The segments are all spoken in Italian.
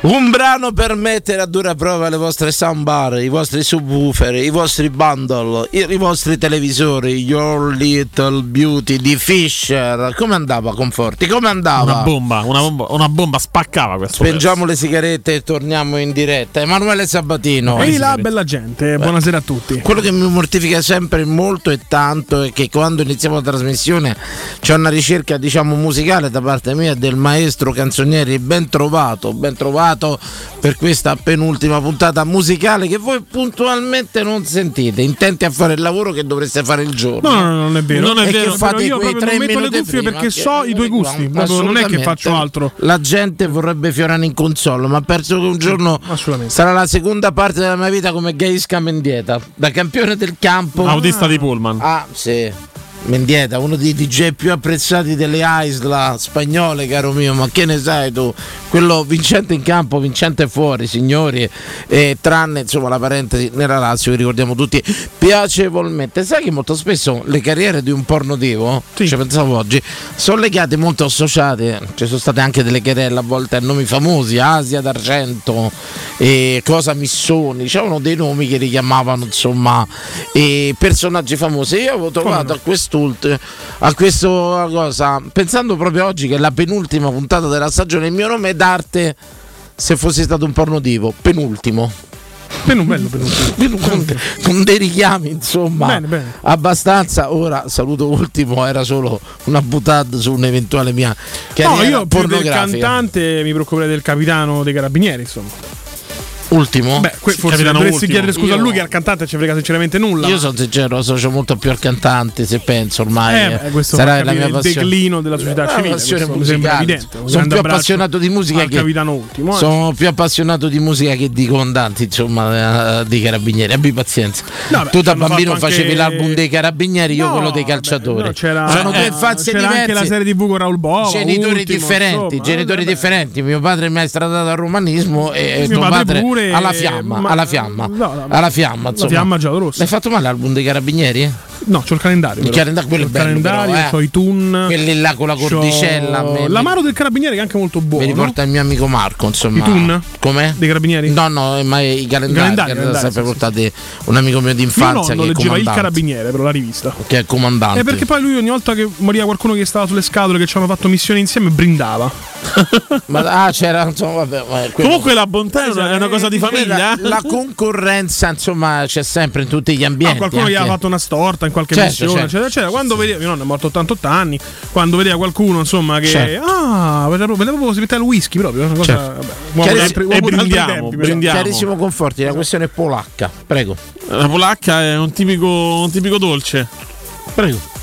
Un brano per mettere a dura prova le vostre soundbar, i vostri subwoofer, i vostri bundle, i vostri televisori. Your Little Beauty di Fisher. Come andava Conforti? Come andava? Una bomba spaccava questo. Spengiamo le sigarette e torniamo in diretta. Emanuele Sabatino. Ehi là, bella gente, buonasera a tutti. Quello che mi mortifica sempre molto e tanto è che quando iniziamo la trasmissione c'è una ricerca, diciamo, musicale da parte mia del maestro canzonieri. Ben trovato per questa penultima puntata musicale che voi puntualmente non sentite, intenti a fare il lavoro che dovreste fare il giorno. No, non è vero. Non è vero, fate io proprio non metto le cuffie prima, perché so i tuoi gusti, non è che faccio altro. La gente vorrebbe Fiorani in console, ma penso che un giorno sarà la seconda parte della mia vita come Gaisca Mendieta, da campione del campo, autista di Pullman. Ah, sì. Mendieta, uno dei DJ più apprezzati delle Isla spagnole, caro mio, ma che ne sai tu? Quello vincente in campo, vincente fuori, signori, tranne insomma la parentesi nella Lazio che ricordiamo tutti piacevolmente. Sai che molto spesso le carriere di un porno divo, sì, ci pensavo oggi, sono legate, molto associate, ci sono state anche delle querelle a volte a nomi famosi, Asia d'Argento, Cosa Missoni, c'erano dei nomi che richiamavano insomma personaggi famosi. Io avevo trovato a questa cosa, pensando proprio oggi che è la penultima puntata della stagione, il mio nome è d'arte se fossi stato un pornodivo, penultimo. Con dei richiami insomma bene. Abbastanza. Ora saluto Ultimo, era solo una buttata su un'eventuale mia carriera pornografica. No, io più del cantante mi preoccuperei del capitano dei carabinieri, insomma. Ultimo? Beh, forse dovresti chiedere scusa a lui, che al cantante ci frega sinceramente nulla. Io sono sincero, associo molto più al cantante, se penso ormai sarà la mia passione. Il declino della società civile, mi sembra evidente. Sono più appassionato di musica che capitano Ultimo. Sono più appassionato di musica che di comandanti, insomma, di carabinieri. Abbi pazienza. No, tu da bambino facevi l'album dei carabinieri, io quello dei calciatori. No, sono due fazze diverse. Anche la serie TV con Raul Bova. Genitori differenti. Mio padre mi ha estradato al romanismo e tuo padre alla fiamma, insomma. La fiamma giallorossa. L'hai fatto male l'album dei carabinieri? No, c'ho il calendario. Quello è bello, c'ho i tun. Quelli là con la cordicella. L'amaro del carabiniere che è anche molto buono. Mi riporta il mio amico Marco, insomma. I tun? Com'è? Dei carabinieri? No, ma i calendari sempre portati, sì. Un amico mio d'infanzia che leggeva il carabiniere, però la rivista. Che è comandante. E perché poi lui ogni volta che moriva qualcuno che stava sulle scatole, che ci hanno fatto missione insieme, brindava. C'era, insomma, vabbè. Comunque la bontà è una cosa di famiglia. La concorrenza, insomma, c'è sempre in tutti gli ambienti. Qualcuno gli ha fatto una storta in qualche missione, eccetera. Quando vedeva, mio nonno è morto 88 anni, quando vedeva qualcuno, insomma, che volevo aspettare il whisky proprio, una cosa, brindiamo. Carissimo Conforti, la questione è polacca, prego. La polacca è un tipico dolce. Prego.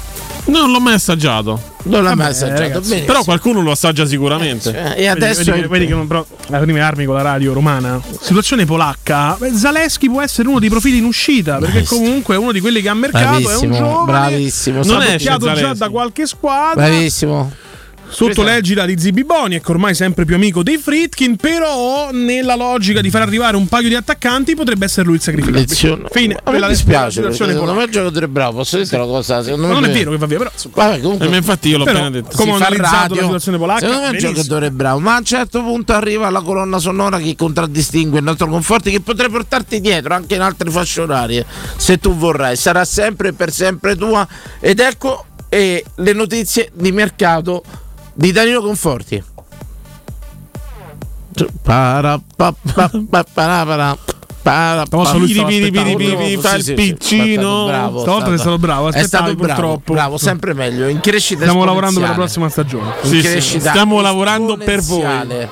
Non l'ho mai assaggiato. Però qualcuno lo assaggia sicuramente. E adesso vedi che non provo le prime armi con la radio romana. Situazione polacca. Zalewski può essere uno dei profili in uscita, perché comunque è uno di quelli che ha mercato. Bravissimo, è un giovane, bravissimo. Non è scelto già da qualche squadra. Bravissimo. Sotto l'egida di Zibiboni, ecco, ormai sempre più amico dei Fritkin, però nella logica di far arrivare un paio di attaccanti potrebbe essere lui il sacrificato. Fine. Mi dispiace, secondo me il giocatore è bravo, posso dire una cosa, secondo me non è vero che va via, però vabbè, comunque, infatti io l'ho appena detto. Come ho analizzato la situazione polacca, secondo me il giocatore è bravo, ma a un certo punto arriva la colonna sonora che contraddistingue il nostro Conforti, che potrai portarti dietro anche in altre fasce orarie, se tu vorrai, sarà sempre e per sempre tua. Ed ecco le notizie di mercato di Danilo Conforti. Fa il piccino. Stavolta è stato bravo. Aspettavi purtroppo. Bravo, sempre meglio. In crescita. Stiamo lavorando per la prossima stagione. Stiamo lavorando per voi.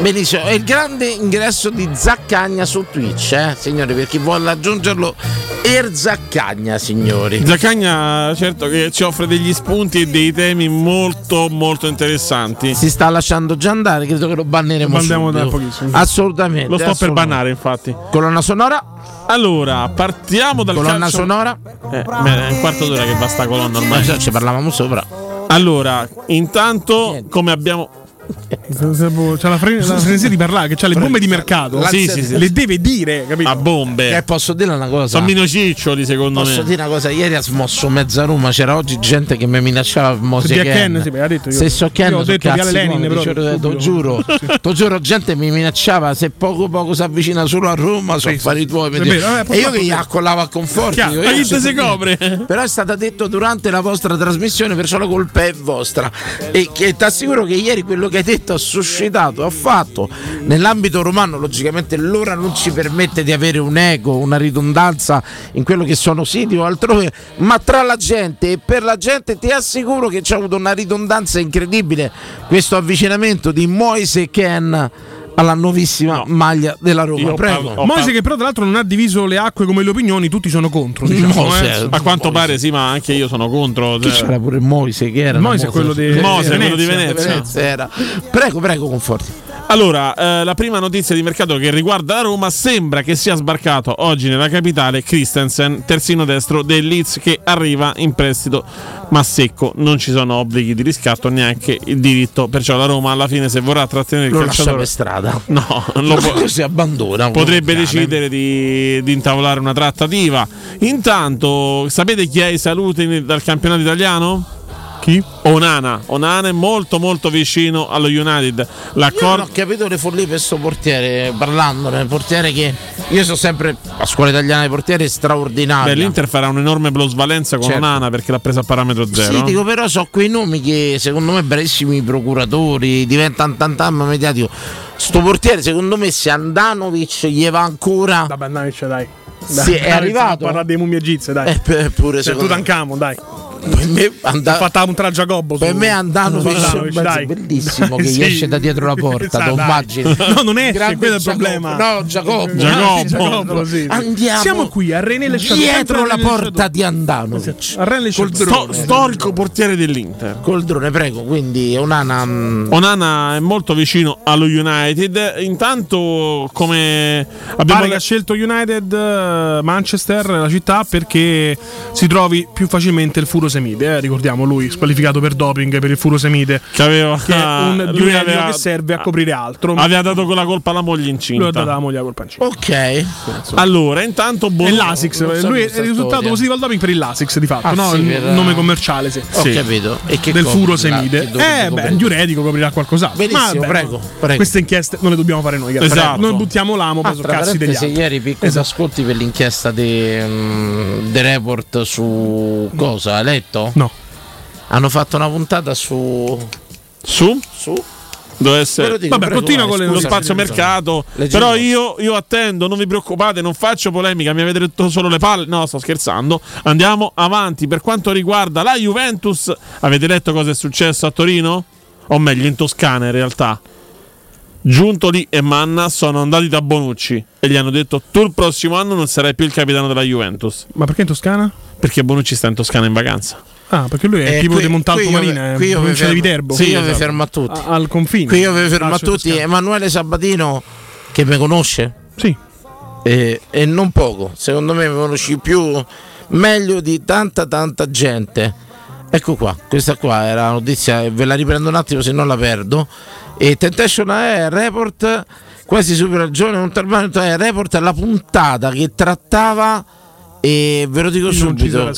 Benissimo, è il grande ingresso di Zaccagna su Twitch, signori, per chi vuole aggiungerlo, Zaccagna, signori. Zaccagna, certo che ci offre degli spunti e dei temi molto molto interessanti. Si sta lasciando già andare, credo che lo banneremo subito. Da pochissimo. Assolutamente. Lo sto per bannare, infatti. Colonna sonora. Allora, partiamo dal calcio. Colonna sonora. Beh, è un quarto d'ora che basta colonna ormai. Ci parlavamo sopra. Allora, intanto, come abbiamo C'ha la frenesia di parlare, che c'ha le bombe di mercato. Sì. Le deve dire, capito? A bombe. Posso dire una cosa? Sommino Ciccioli, secondo me. Posso dire una cosa? Ieri ha smosso mezza Roma. C'era oggi gente che mi minacciava Moise Kean. Se so Kean, ho detto Viale Lenin. Te giuro, gente mi minacciava. Se poco poco si avvicina solo a Roma, sono affari tuoi. E io che gli accollavo a Conforti. Ma chi si copre? Però è stato detto durante la vostra trasmissione, perciò la colpa è vostra. E ti assicuro che ieri quello che hai detto ha suscitato, ha fatto nell'ambito romano, logicamente l'ora non ci permette di avere un eco, una ridondanza in quello che sono siti o altrove, ma tra la gente e per la gente ti assicuro che c'è avuto una ridondanza incredibile questo avvicinamento di Moise Kean alla nuovissima maglia della Roma. Moise, che però tra l'altro non ha diviso le acque come le opinioni, tutti sono contro, diciamo, a quanto pare sì, ma anche io sono contro. Chi c'era pure Moise, che era Moise, quello di Venezia. Era. Prego, Conforti. Allora, la prima notizia di mercato che riguarda la Roma: sembra che sia sbarcato oggi nella capitale Christensen, terzino destro del Leeds, che arriva in prestito ma secco. Non ci sono obblighi di riscatto, neanche il diritto, perciò la Roma alla fine, se vorrà trattenere il calciatore, si abbandona. Potrebbe decidere di intavolare una trattativa. Intanto, sapete chi è in salute dal campionato italiano? Chi? Onana è molto molto vicino allo United. Io non ho capito le follie per sto portiere, parlandone, portiere che io so sempre, a scuola italiana dei portieri straordinaria. L'Inter farà un'enorme plusvalenza con Onana, perché l'ha presa a parametro zero. Sì, dico, però so quei nomi che secondo me bravissimi procuratori, diventano tantamma mediatico. Sto portiere secondo me, se Andanovic gli va ancora da Andanovic, dai, è arrivato a parlare dei mummie egizie, dai, pure se Tutankhamon, dai. Per me fatta un traggio a gobbo. Per me andando bellissimo che gli esce da dietro la porta. No, non esce, quello è il problema. No, Giacobbo. Sì. Andiamo. Siamo qui a René Lecciadone, dietro la porta di Andanovic. Storico portiere dell'Inter. Col drone, prego. Quindi Onana è molto vicino allo United. Intanto, come abbiamo scelto United, Manchester, la città, perché si trovi più facilmente il furosemide, ricordiamo, lui squalificato per doping per il furosemide, che è un duello che serve a coprire altro. Aveva dato con la colpa alla moglie incinta. Lui ha dato la moglie alla colpa incinta. Ok. Allora, intanto l'Asics, lui è risultato positivo al doping per il Asics, di fatto, nome commerciale, sì. Ho capito. E che del furosemide. Il diuretico coprirà qualcos'altro. Benissimo, prego. Queste inchieste non le dobbiamo fare noi, esatto. Noi buttiamo l'amo per cazzi degli altri. Ieri piccoli ascolti per l'inchiesta dei report su cosa? Letto? No. Hanno fatto una puntata su? Dove essere? Vabbè, continua con lo spazio mercato. Però io attendo, non vi preoccupate, non faccio polemica, mi avete detto solo le palle. No, sto scherzando. Andiamo avanti. Per quanto riguarda la Juventus, avete letto cosa è successo a Torino? O meglio, in Toscana, in realtà. Giuntoli e Manna sono andati da Bonucci e gli hanno detto: tu il prossimo anno non sarai più il capitano della Juventus. Ma perché in Toscana? Perché Bonucci sta in Toscana in vacanza. Ah, perché lui è tipo di Montalto Marina, qui io provincia di Viterbo. Sì, io vi fermo a tutti. Al confine. Qui io vi fermo a tutti. Emanuele Sabatino, che mi conosce. Sì. E non poco. Secondo me mi conosci meglio di tanta gente. Ecco qua, questa qua era la notizia, ve la riprendo un attimo se non la perdo. E Temptation è report, quasi supera il giorno, non tarmento è report, la puntata che trattava, e ve lo dico subito,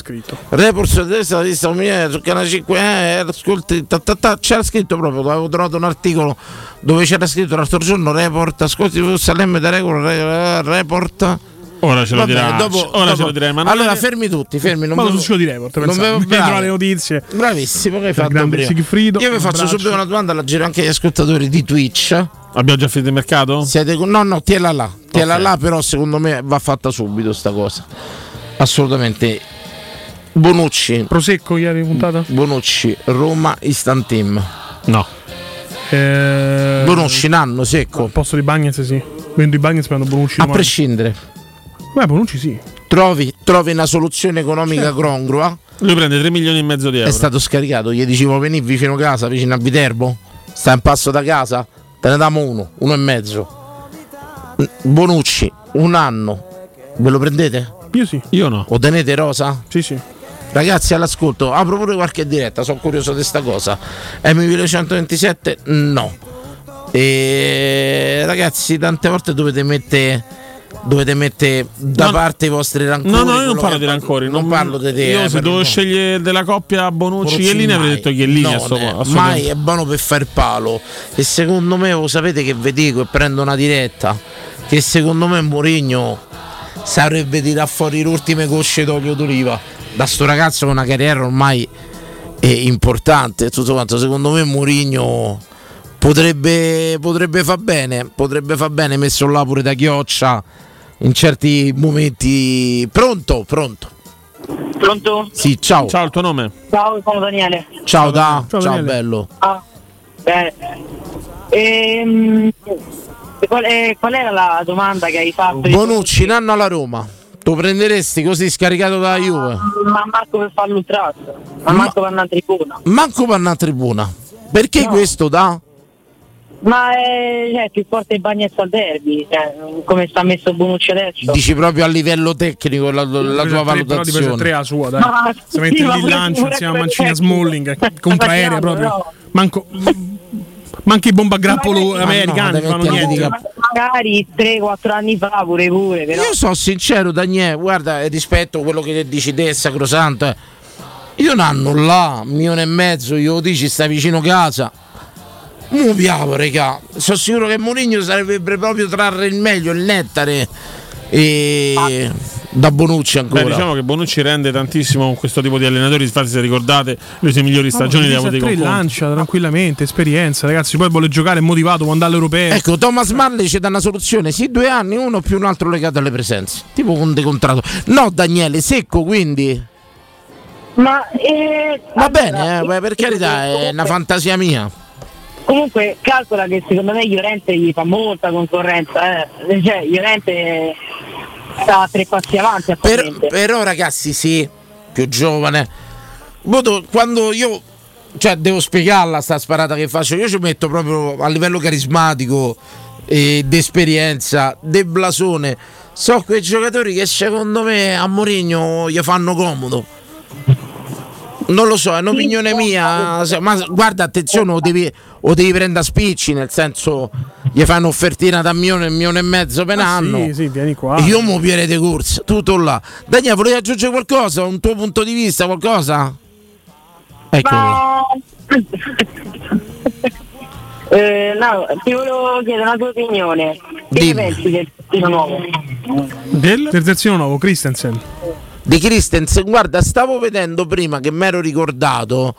report sulla destra di Stato su Canale 5, ascolti, c'era scritto proprio, avevo trovato un articolo dove c'era scritto l'altro giorno, report, ascolti su Salemme da regola, report. Ora ce lo dirà. Allora fermi tutti. Non lo succede di report. Non vedo le notizie. Bravissimo, che hai fatto prima. Io vi faccio subito una domanda, la giro anche agli ascoltatori di Twitch. Abbiamo già finito il mercato? No, tiela là, però secondo me va fatta subito sta cosa. Assolutamente. Bonucci. Prosecco ieri puntata? Bonucci, Roma Instant Team. No. Bonucci un anno secco. Al posto di Bagnez sì. Vendo i Bagnez per Bonucci. A prescindere. Beh, Bonucci sì. Trovi una soluzione economica congrua. Lui prende 3 milioni e mezzo di euro. È stato scaricato, gli dicevo venì vicino casa, vicino a Viterbo, sta in passo da casa, te ne damo uno e mezzo. Bonucci, un anno. Ve lo prendete? Io sì. Io no. O tenete rosa? Sì. Ragazzi all'ascolto, apro pure qualche diretta, sono curioso di sta cosa. M1927 no. E ragazzi, tante volte dovete mettere da parte i vostri rancori. No, io non parlo di rancori, non parlo di te. Io se devo scegliere della coppia Bonucci e Lini, avrei detto che Lini mai è buono per far palo. E secondo me, lo sapete che vi dico, e prendo una diretta, che secondo me Mourinho sarebbe tirar fuori le ultime gocce d'olio d'oliva da sto ragazzo con una carriera ormai è importante, tutto quanto. Secondo me Mourinho potrebbe far bene, messo là pure da Chioccia in certi momenti. Pronto? Sì, ciao, il tuo nome? Ciao, sono Daniele. Ciao Daniele. Bello. Ah, bene. Qual era la domanda che hai fatto? Bonucci in anno alla Roma, tu prenderesti così scaricato dalla Juve? Ma manco per farlo l'ultrato, manco per una tribuna. Perché no. Questo dà? Ma più forte il Bagnetto al derby, come sta messo Bonucci adesso. Dici proprio a livello tecnico la tua valutazione? Però tre a sua, dai. Ma se metti il lancio insieme a Mancini, a Smalling, contraerea proprio. No. Manco i bomba grappolo americani fanno niente. Magari 3-4 anni fa pure però. Io sono sincero, Daniele, guarda, rispetto a quello che dici te, sacrosanto. Io un anno là, 1,5 milioni, io dici sta vicino casa. Mo piavo, regà. Sono sicuro che Mourinho sarebbe proprio trarre il meglio, il nettare da Bonucci ancora. Beh, diciamo che Bonucci rende tantissimo con questo tipo di allenatori. Infatti, se ricordate, le sue migliori stagioni le ha avute con lancia tranquillamente, esperienza, ragazzi. Poi vuole giocare, è motivato, può andare all'Europeo. Ecco, Thomas Marley ci dà una soluzione: sì, 2 anni, uno più un altro legato alle presenze, tipo con decontrato. No, Daniele, secco quindi. Ma per carità, è una fantasia mia. Comunque calcola che secondo me Llorente gli fa molta concorrenza, cioè Llorente sta 3 passi avanti però ragazzi, sì, più giovane. Quando io, cioè, devo spiegarla sta sparata che faccio, io ci metto proprio a livello carismatico, d'esperienza, de blasone. So quei giocatori che secondo me a Mourinho gli fanno comodo. Non lo so, è un'opinione mia, ma guarda, attenzione, o devi prendere a spicci, nel senso, gli fanno offertina da 1,5 milioni per anno. Sì, vieni qua. Io mo piere de corsa, tutto là. Daniele, volevi aggiungere qualcosa? Un tuo punto di vista, qualcosa? Eccomi. No, ti volevo chiedere una tua opinione. Che pensi del terzino nuovo? Del terzino nuovo, Christensen. Di Christensen, guarda, stavo vedendo prima che mi ero ricordato,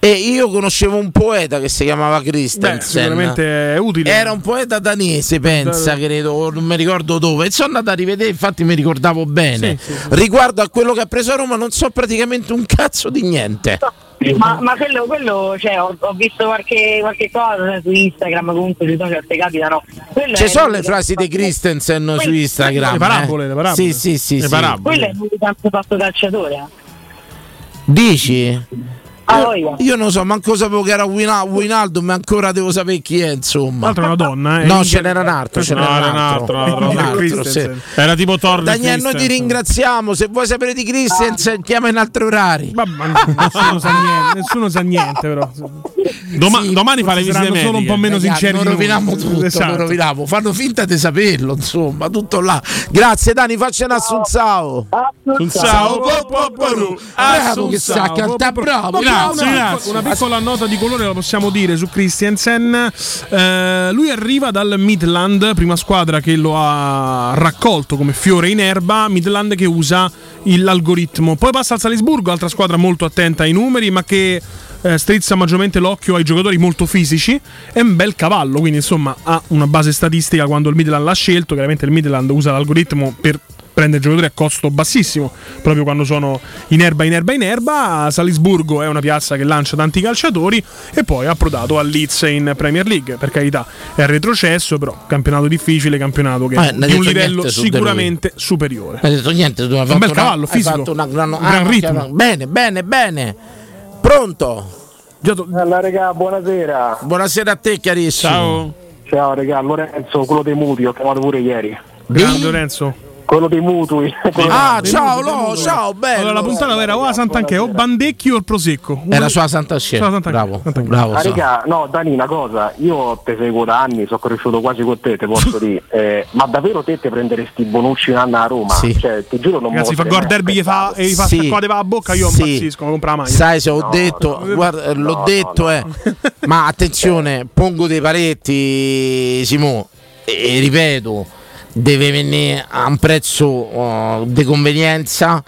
e io conoscevo un poeta che si chiamava Christensen. Sicuramente è utile. Era un poeta danese, pensa, credo, non mi ricordo dove, e sono andato a rivedere, infatti mi ricordavo bene. Sì. Riguardo a quello che ha preso a Roma non so praticamente un cazzo di niente. Ma quello cioè, ho visto qualche cosa su Instagram, comunque ci sono certe capitano. Ci sono le frasi di Christensen su Instagram. Le parabole. Sì. Quello è un tanto fatto calciatore. Dici? Io non so, manco sapevo che era Wijnaldum, ma ancora devo sapere chi è, insomma. L'altra è una donna, No, ce n'era un altro. Sì. Era tipo Torres. Daniele, noi ti ringraziamo. Se vuoi sapere di Christensen, chiama in altri orari. Nessuno sa niente, però. Domani fa le visite mediche. Sono un po' meno sinceri. Non roviniamo tutto, esatto. Fanno finta di saperlo, insomma, tutto là. Grazie, Dani, faccia un assunzao. Bravo, che sa cantare, bravo. Grazie. Una piccola nota di colore la possiamo dire su Christensen. Lui arriva dal Midland, prima squadra che lo ha raccolto come fiore in erba. Midland che usa l'algoritmo. Poi passa al Salisburgo, altra squadra molto attenta ai numeri, ma che strizza maggiormente l'occhio ai giocatori molto fisici. È un bel cavallo, quindi insomma ha una base statistica quando il Midland l'ha scelto. Chiaramente il Midland usa l'algoritmo per prende giocatori a costo bassissimo, proprio quando sono in erba. Salisburgo è una piazza che lancia tanti calciatori, e poi ha approdato a Leeds in Premier League. Per carità, è retrocesso, però campionato difficile, campionato che è di un livello sicuramente superiore. Non hai detto niente, tu hai fatto un bel cavallo fisico, fatto un gran ritmo. Bene. Pronto? Allora, raga, buonasera. Buonasera a te, carissimo. Ciao raga, Lorenzo, quello dei muti, ho chiamato pure ieri. Grande Lorenzo. quello dei mutui. Ah, ciao, no, ciao, bello. Allora, la puntata era o a Sant'Anchè o Bandecchi o il Prosecco. Era sua Sant'Anchè. Bravo, bravo. Ah, raga, no, Dani, una cosa, io te seguo da anni, sono cresciuto quasi con te posso dire, ma davvero te prenderesti Bonucci Manna a Roma? Sì. Cioè, ti giuro, non muovo. Ragazzi, fa gol derby e gli fa sciacquare la bocca, io impazzisco, non compra mai. Sai, se ho detto, guarda, l'ho detto, ma attenzione, pongo dei paletti, Simo, e ripeto, deve venire a un prezzo di convenienza,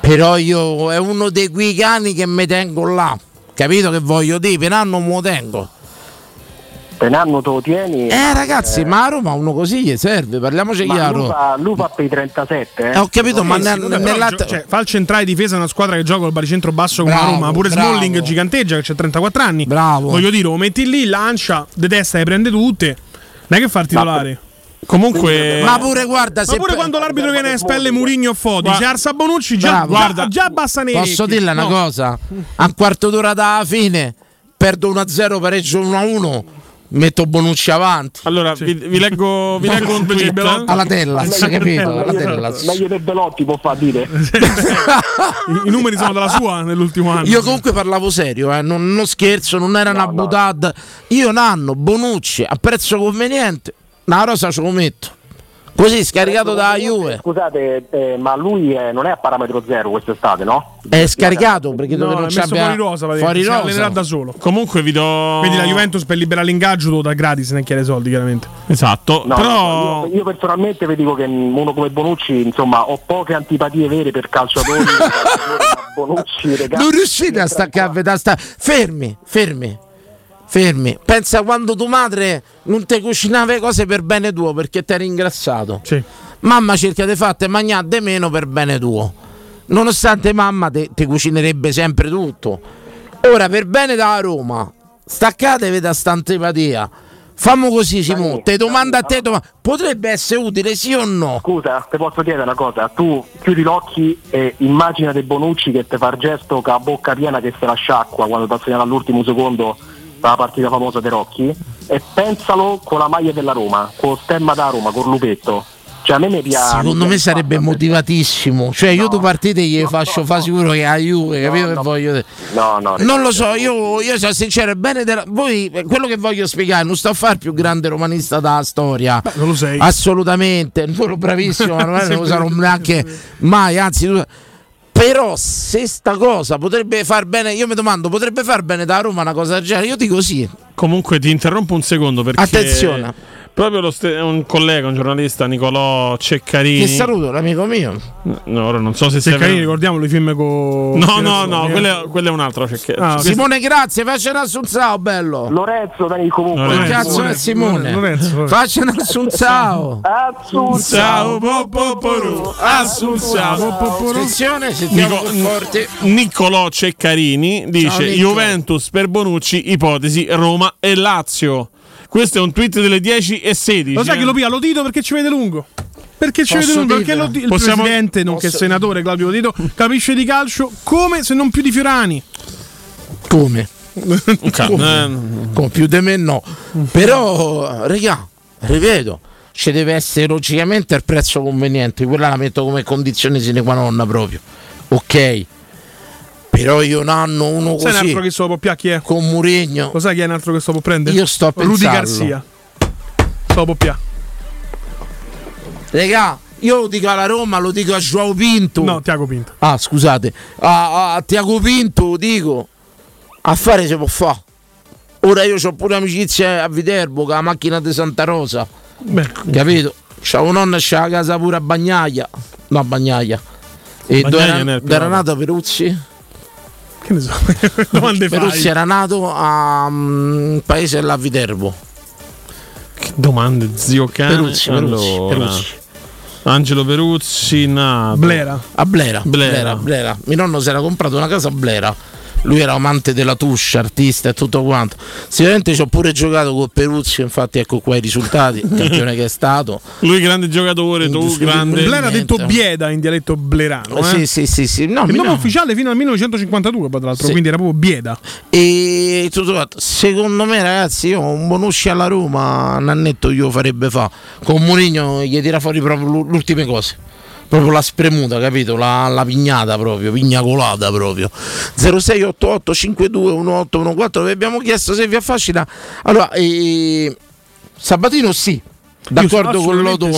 però io è uno dei quei cani che mi tengo là, capito che voglio dire? Penan non me lo tengo. Penanno te lo tieni? Ragazzi, ma a Roma uno così gli serve, parliamoci chiaro. Lui fa per i 37, Ho capito, ma cioè, fa il centrale difesa una squadra che gioca il baricentro basso come la Roma, pure Smalling giganteggia che c'ha 34 anni. Bravo. Voglio dire, lo metti lì, lancia, de testa le prende tutte. Non è che fa il titolare. Comunque, ma pure guarda, ma se pure quando l'arbitro viene a espelle Mourinho o Foti, se arsa Bonucci già, guarda, già basta neri. Posso dirle una cosa? A quarto d'ora dalla fine perdo 1-0, pareggio 1-1. Metto Bonucci avanti. Allora vi leggo un tweet alla tela, meglio del Belotti può far dire. I numeri sono della sua nell'ultimo anno. Io comunque parlavo serio, non scherzo, non era una butad. Io un anno Bonucci a prezzo conveniente, una rosa ce lo metto. Così scaricato da Juve. Scusate, ma lui non è a parametro zero quest'estate, no? È scaricato perché dove non c'è fuori rosa, fuori rosa. Si allenerà da solo. Comunque vi do, quindi la Juventus per liberare l'ingaggio lo dà gratis, ne chiede soldi chiaramente. Esatto. No, però io personalmente vi dico che uno come Bonucci, insomma, ho poche antipatie vere per calciatori. Bonucci, ragazzi, non riuscite a staccare da fermi, pensa quando tua madre non ti cucinava cose per bene tuo perché ti eri ingrassato. Sì. Mamma cerca di farti mangiare di meno per bene tuo, nonostante mamma ti cucinerebbe sempre tutto. Ora per bene da Roma, staccatevi da sta antipatia. Fammo così, Simone, te domanda a te, potrebbe essere utile, sì o no? Scusa, ti posso chiedere una cosa? Tu chiudi gli occhi e immaginate Bonucci che ti fa il gesto con la bocca piena che se la sciacqua quando ti segnala all'ultimo secondo la partita famosa dei Rocchi, e pensalo con la maglia della Roma, con lo stemma da Roma, con il lupetto. Cioè, a me piace. Secondo me sarebbe motivatissimo. Cioè, io due partite gli faccio fa sicuro che a Juve, capito che voglio dire? Non lo so, io sono sincero, è bene voi quello che voglio spiegare, non sto a fare più grande romanista della storia. Beh, non lo sei. Assolutamente, non ero bravissimo, ma non lo sarò neanche mai, anzi però se sta cosa potrebbe far bene, io mi domando, potrebbe far bene da Roma una cosa del genere? Io dico sì. Comunque ti interrompo un secondo perché attenzione, proprio un collega, un giornalista, Nicolò Ceccarini, che saluto, l'amico mio. No, ora non so se Ceccarini, ricordiamo i film con No, quello è un altro Ceccarini. Simone, grazie, faccene assunzao, bello. Lorenzo, dai, comunque. Che cazzo è Simone? Lorenzo. Faccene assunzao. Assunzao popoporo. Assunzao popoporo. Attenzione, sentiamo forte. Nicolò Ceccarini dice: Juventus per Bonucci, ipotesi Roma e Lazio. Questo è un tweet delle 10:16. Lo sai che lo pia Lotito perché ci vede lungo? Perché ci vede lungo? Perché il presidente, nonché senatore Claudio Lotito, capisce di calcio come se non più di Fiorani. Come? Con più di me no. Però, regà, ripeto, ci deve essere logicamente il prezzo conveniente. Quella la metto come condizione sine qua non proprio. Ok. Però io un anno uno così. Sai un altro che so può piacere chi è? Con Mourinho. Lo sai chi è un altro che so può prendere? Io sto a pensarlo. Rudy Garcia. So può piacere. Regà, io lo dico alla Roma, lo dico a Joao Pinto. No, Thiago Pinto. Ah, scusate. A Thiago Pinto lo dico. A fare si può fare. Ora io ho pure amicizia a Viterbo con la macchina di Santa Rosa. Beh, capito? C'avevo nonna, c'ha la casa pure a Bagnaia. No, a Bagnaia. E dove era nato Peruzzi? Che ne so, domande fai? Peruzzi era nato a paese là Viterbo. Che domande, zio cane. Peruzzi. Angelo Peruzzi, Blera. A Blera. Mio nonno si era comprato una casa a Blera. lui era amante della tuscia, artista e tutto quanto. Sicuramente ci ho pure giocato con Peruzzi, infatti ecco qua i risultati, campione che è stato. Lui grande giocatore, tu grande. Blera ha detto Bieda in dialetto blerano. Sì. No, il nome ufficiale fino al 1952, tra l'altro, sì. Quindi era proprio Bieda. E tutto quanto. Secondo me, ragazzi, io un Bonucci alla Roma, Nannetto glielo farebbe fa. Con Mourinho gli tira fuori proprio le ultime cose. Proprio la spremuta, capito? La pignata proprio, pignacolata proprio. 0688521814. Vi abbiamo chiesto se vi affascina. Allora, Sabatino sì, d'accordo con Lodo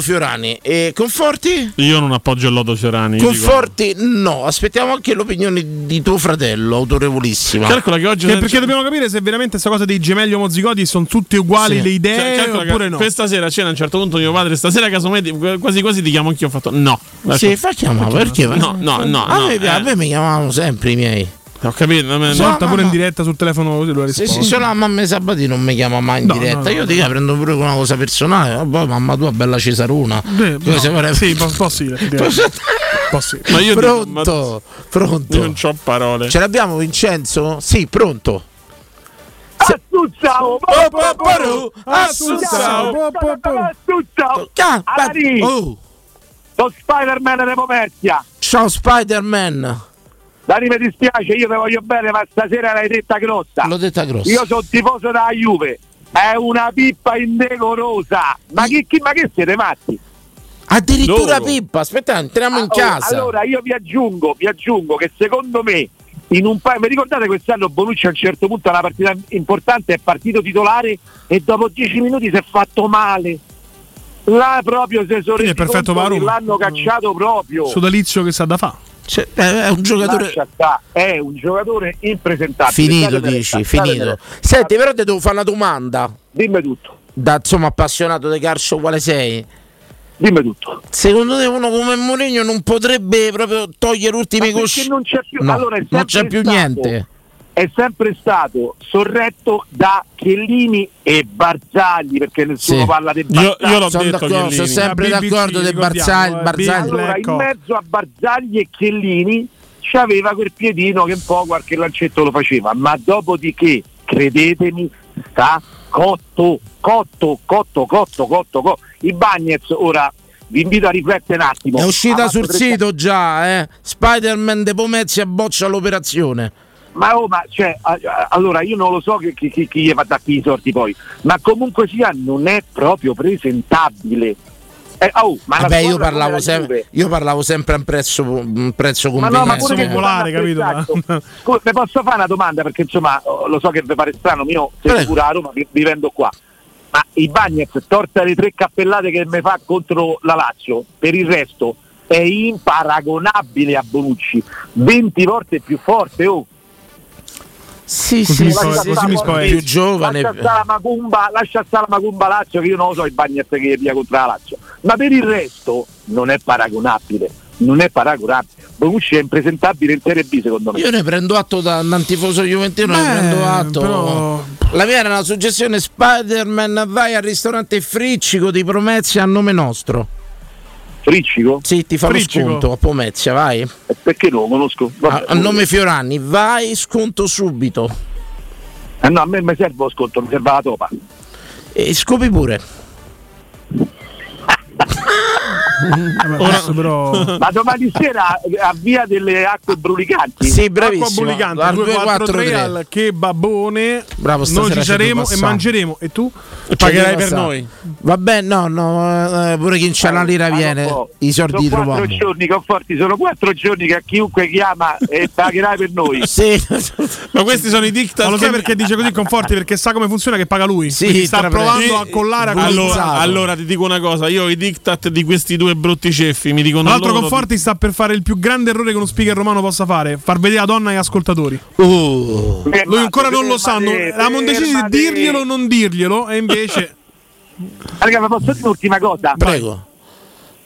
Fiorani. E Conforti? Io non appoggio il Lodo Fiorani. Conforti no, aspettiamo anche l'opinione di tuo fratello, autorevolissimo. Calcola che oggi perché dobbiamo capire se veramente questa cosa dei gemelli omozigoti sono tutte uguali, sì. Le idee, cioè, oppure no. Questa sera cena a un certo punto mio padre, stasera casomai quasi ti chiamo anch'io, ho fatto no. Sì, fa chiamare perché no. A me mi chiamavano sempre i miei. Ho capito, una volta pure in diretta sul telefono così lo rispondo. Sì, la mamma Sabatino non mi chiama mai in diretta. Io ti prendo pure con una cosa personale. Poi mamma tua bella Cesarona. Sì, possibile. Ma io pronto. Io non c'ho parole. Ce l'abbiamo Vincenzo? Sì, pronto. Assunzao, lo Spider-Man delle Pomezia. Ciao Spider-Man. Dani, mi dispiace, io ti voglio bene, ma stasera l'hai detta grossa. L'ho detta grossa. Io sono tifoso della Juve. È una pippa indecorosa. Ma che siete matti? Addirittura loro. Pippa, aspetta, entriamo in casa. Allora io vi aggiungo che secondo me in un paio, vi ricordate quest'anno Bonucci a un certo punto alla partita importante è partito titolare e dopo 10 minuti si è fatto male. Là proprio se sono l'hanno cacciato proprio. Sodalizio che sa da fa. Cioè, è un giocatore impresentabile. Finito, dici, finito. Senti, però ti devo fare una domanda. Dimmi tutto. Da insomma appassionato di calcio quale sei? Dimmi tutto. Secondo te uno come Mourinho non potrebbe proprio togliere ultimi cosci? Non c'è più, no, allora, non c'è più stato, niente. È sempre stato sorretto da Chiellini e Barzagli, perché nessuno parla di Barzagli. Io l'ho sono detto, sono sempre BBC, d'accordo di Barzagli. Allora, in mezzo a Barzagli e Chiellini c'aveva quel piedino che un po' qualche lancetto lo faceva, ma dopodiché, credetemi, sta cotto. I Bagnets ora vi invito a riflettere un attimo. È uscita sul sito già, Spider-Man de Pomezia boccia l'operazione. Allora io non lo so chi gli fa da chi i sorti poi, ma comunque sia non è proprio presentabile. Io parlavo sempre a un prezzo combinato. Ma no, ma popolare, capito? Mi posso fare una domanda? Perché insomma lo so che vi pare strano, io sono pure a Roma, vivendo qua. Ma i Bagnets, torta le 3 cappellate che mi fa contro la Lazio, per il resto è imparagonabile a Bonucci, 20 volte più forte, oh! Sì, più giovane. Lascia stare la Macumba Lazio, che io non lo so i Bagnetti che via contro la Lazio, ma per il resto non è paragonabile. Bonucci è impresentabile in Serie B, secondo me. Io ne prendo atto da un tifoso juventino, però... La mia era una suggestione: Spider-Man, vai al ristorante Friccico di Pomezia a nome nostro. Friccico? Sì, ti fa Friccico. Lo sconto a Pomezia, vai. Perché non lo conosco? A nome Fiorani, vai, sconto subito. No, a me mi serve lo sconto, mi serve la topa. E scopi pure. Però... Ma domani sera a via delle acque brulicanti. Sì, bravissimo. Acqua brulicante al che babbone. Bravo, noi ci saremo e mangeremo e tu pagherai per noi. Vabbè, no, pure chi c'ha la lira viene. I soldi trovano. Sono 4 giorni che a chiunque chiama e pagherai per noi. Sì. Ma questi sono i diktat. Ma lo sai perché dice così Conforti? Perché sa come funziona che paga lui. Sì, sta provando a collare a allora ti dico una cosa, io i diktat di questi due brutti ceffi mi dicono. L'altro Conforti sta per fare il più grande errore che uno speaker romano possa fare: far vedere la donna agli ascoltatori. Lui ancora non lo sanno. Avevamo deciso di dirglielo o non dirglielo, e invece. Raga, ma posso dire un'ultima cosa? Prego.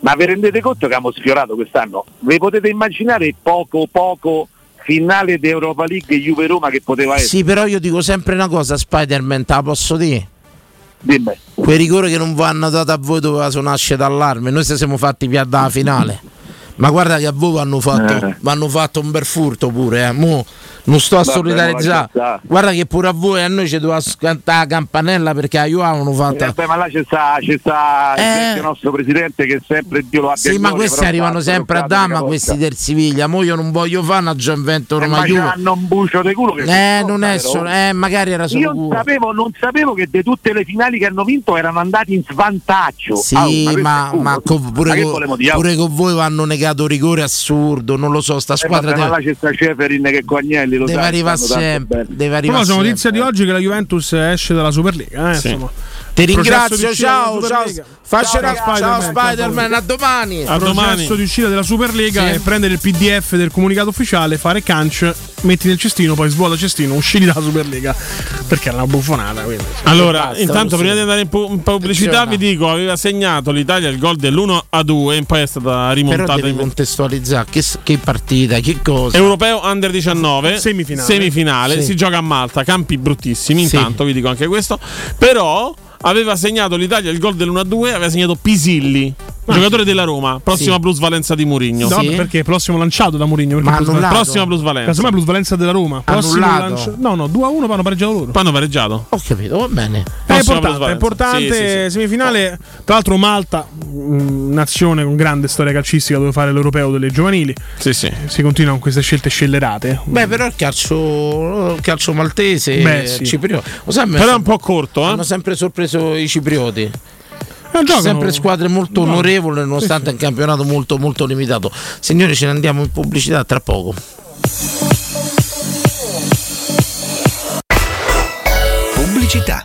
Ma vi rendete conto che abbiamo sfiorato quest'anno? Vi potete immaginare poco finale di Europa League Juve Roma che poteva essere? Sì, però io dico sempre una cosa, Spider-Man, te la posso dire? Dimmi. Quel rigore che non vanno dato a voi doveva suonarci d'allarme, noi siamo fatti via dalla finale. Ma guarda che a voi hanno fatto un bel furto pure, eh. Mo non sto a solidarizzare. Guarda che pure a voi, a noi ci doveva scantare la campanella perché a Ioan hanno fatto. Ma là c'è il nostro presidente che sempre Dio lo abbia. Sì, ma questi arrivano sempre a Dama, questi del Siviglia. Mo io non voglio fare una Gianvento Roma Juve. Ma hanno un bucio di culo che non è solo, magari era solo. Io non sapevo che di tutte le finali che hanno vinto erano andati in svantaggio. Sì, ma pure con voi vanno negati. Rigore assurdo, non lo so, sta squadra ma deve... c'è Ceferin che Coagnelli lo deve arrivare sempre. Però sono notizie di oggi che la Juventus esce dalla Superlega, sì. Insomma. Ti ringrazio, ciao Spider-Man, a domani. A processo di uscita della Superlega, sì. E prendere il PDF del comunicato ufficiale, fare canc, metti nel cestino, poi svuota cestino, usciti dalla Superlega, perché era una buffonata. Quindi, allora, basta, intanto prima di andare in pubblicità vi dico, aveva segnato l'Italia il gol dell'1-2, poi è stata rimontata. Però devi contestualizzare che partita, che cosa. Europeo Under 19, semifinale, sì. Si gioca a Malta, campi bruttissimi, intanto vi dico anche questo, però aveva segnato l'Italia il gol dell'1-2, aveva segnato Pisilli, giocatore della Roma, prossima plusvalenza di Mourinho. No, perché prossimo lanciato da Mourinho, prossima plusvalenza. Casomai plusvalenza della Roma, prossimo lancio. No, 2-1 vanno pareggiato loro. Vanno pareggiato. Ho capito, va bene. È importante sì. Semifinale, tra l'altro Malta, nazione con grande storia calcistica, dove fare l'europeo delle giovanili. Sì. Si continua con queste scelte scellerate. Beh, però il calcio maltese, cipriota. Però è un po' corto, eh. Hanno sempre sorpreso i ciprioti, sempre squadre molto onorevoli nonostante un campionato molto molto limitato. Signori, ce ne andiamo in pubblicità tra poco. Pubblicità.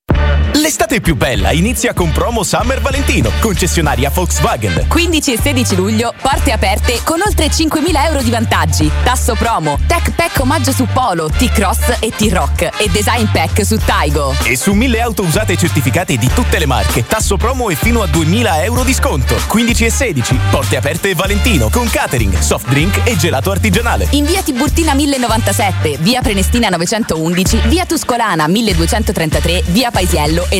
L'estate più bella inizia con promo Summer Valentino, concessionaria Volkswagen. 15 e 16 luglio, porte aperte con oltre €5.000 di vantaggi. Tasso promo, Tech Pack omaggio su Polo, T-Cross e T-Rock e Design Pack su Taigo. E su 1000 auto usate e certificate di tutte le marche, tasso promo e fino a €2.000 di sconto. 15 e 16, porte aperte e Valentino, con catering, soft drink e gelato artigianale. In via Tiburtina 1097, via Prenestina 911, via Tuscolana 1233, via Paisiello e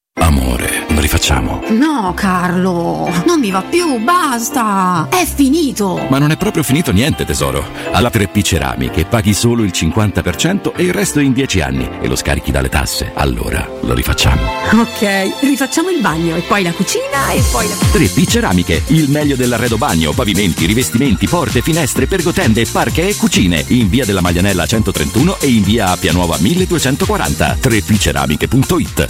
Amore, lo rifacciamo? No, Carlo, non mi va più, basta! È finito! Ma non è proprio finito niente, tesoro. Alla 3P Ceramiche paghi solo il 50% e il resto in 10 anni e lo scarichi dalle tasse. Allora, lo rifacciamo. Ok, rifacciamo il bagno e poi la cucina e poi la... 3P Ceramiche, il meglio dell'arredo bagno, pavimenti, rivestimenti, porte, finestre, pergotende, parche e cucine. In via della Maglianella 131 e in via Appia Nuova 1240. 3pceramiche.it.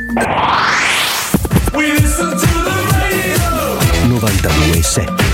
92.7.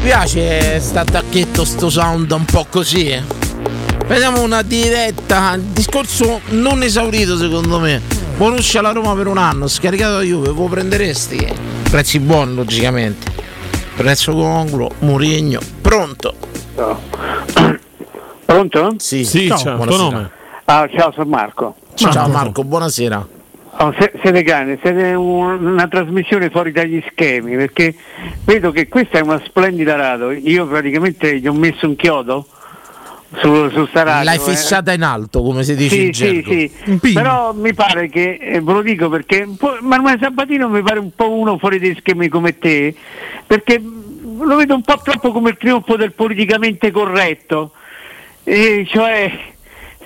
piace sta attacchetto, sto sound un po' così, eh. Vediamo una diretta, discorso non esaurito secondo me. Bonucci alla Roma per un anno, scaricato da Juve, lo prenderesti? Prezzi buoni logicamente, prezzo congruo, Mourinho. Pronto? Ciao. Pronto? Sì, sì, ciao, ciao, buonasera. Tuo nome? Ah, ciao, sono Marco. Ciao, ciao Marco, buonasera. Oh, siete cani, siete una trasmissione fuori dagli schemi, perché vedo che questa è una splendida radio. Io praticamente gli ho messo un chiodo su sta radio. L'hai fissata in alto, come si dice, sì, in gergo. Sì, sì. Però mi pare che, ve lo dico perché Emanuele Sabatino mi pare un po' uno fuori dai schemi come te, perché lo vedo un po' troppo come il trionfo del politicamente corretto, cioè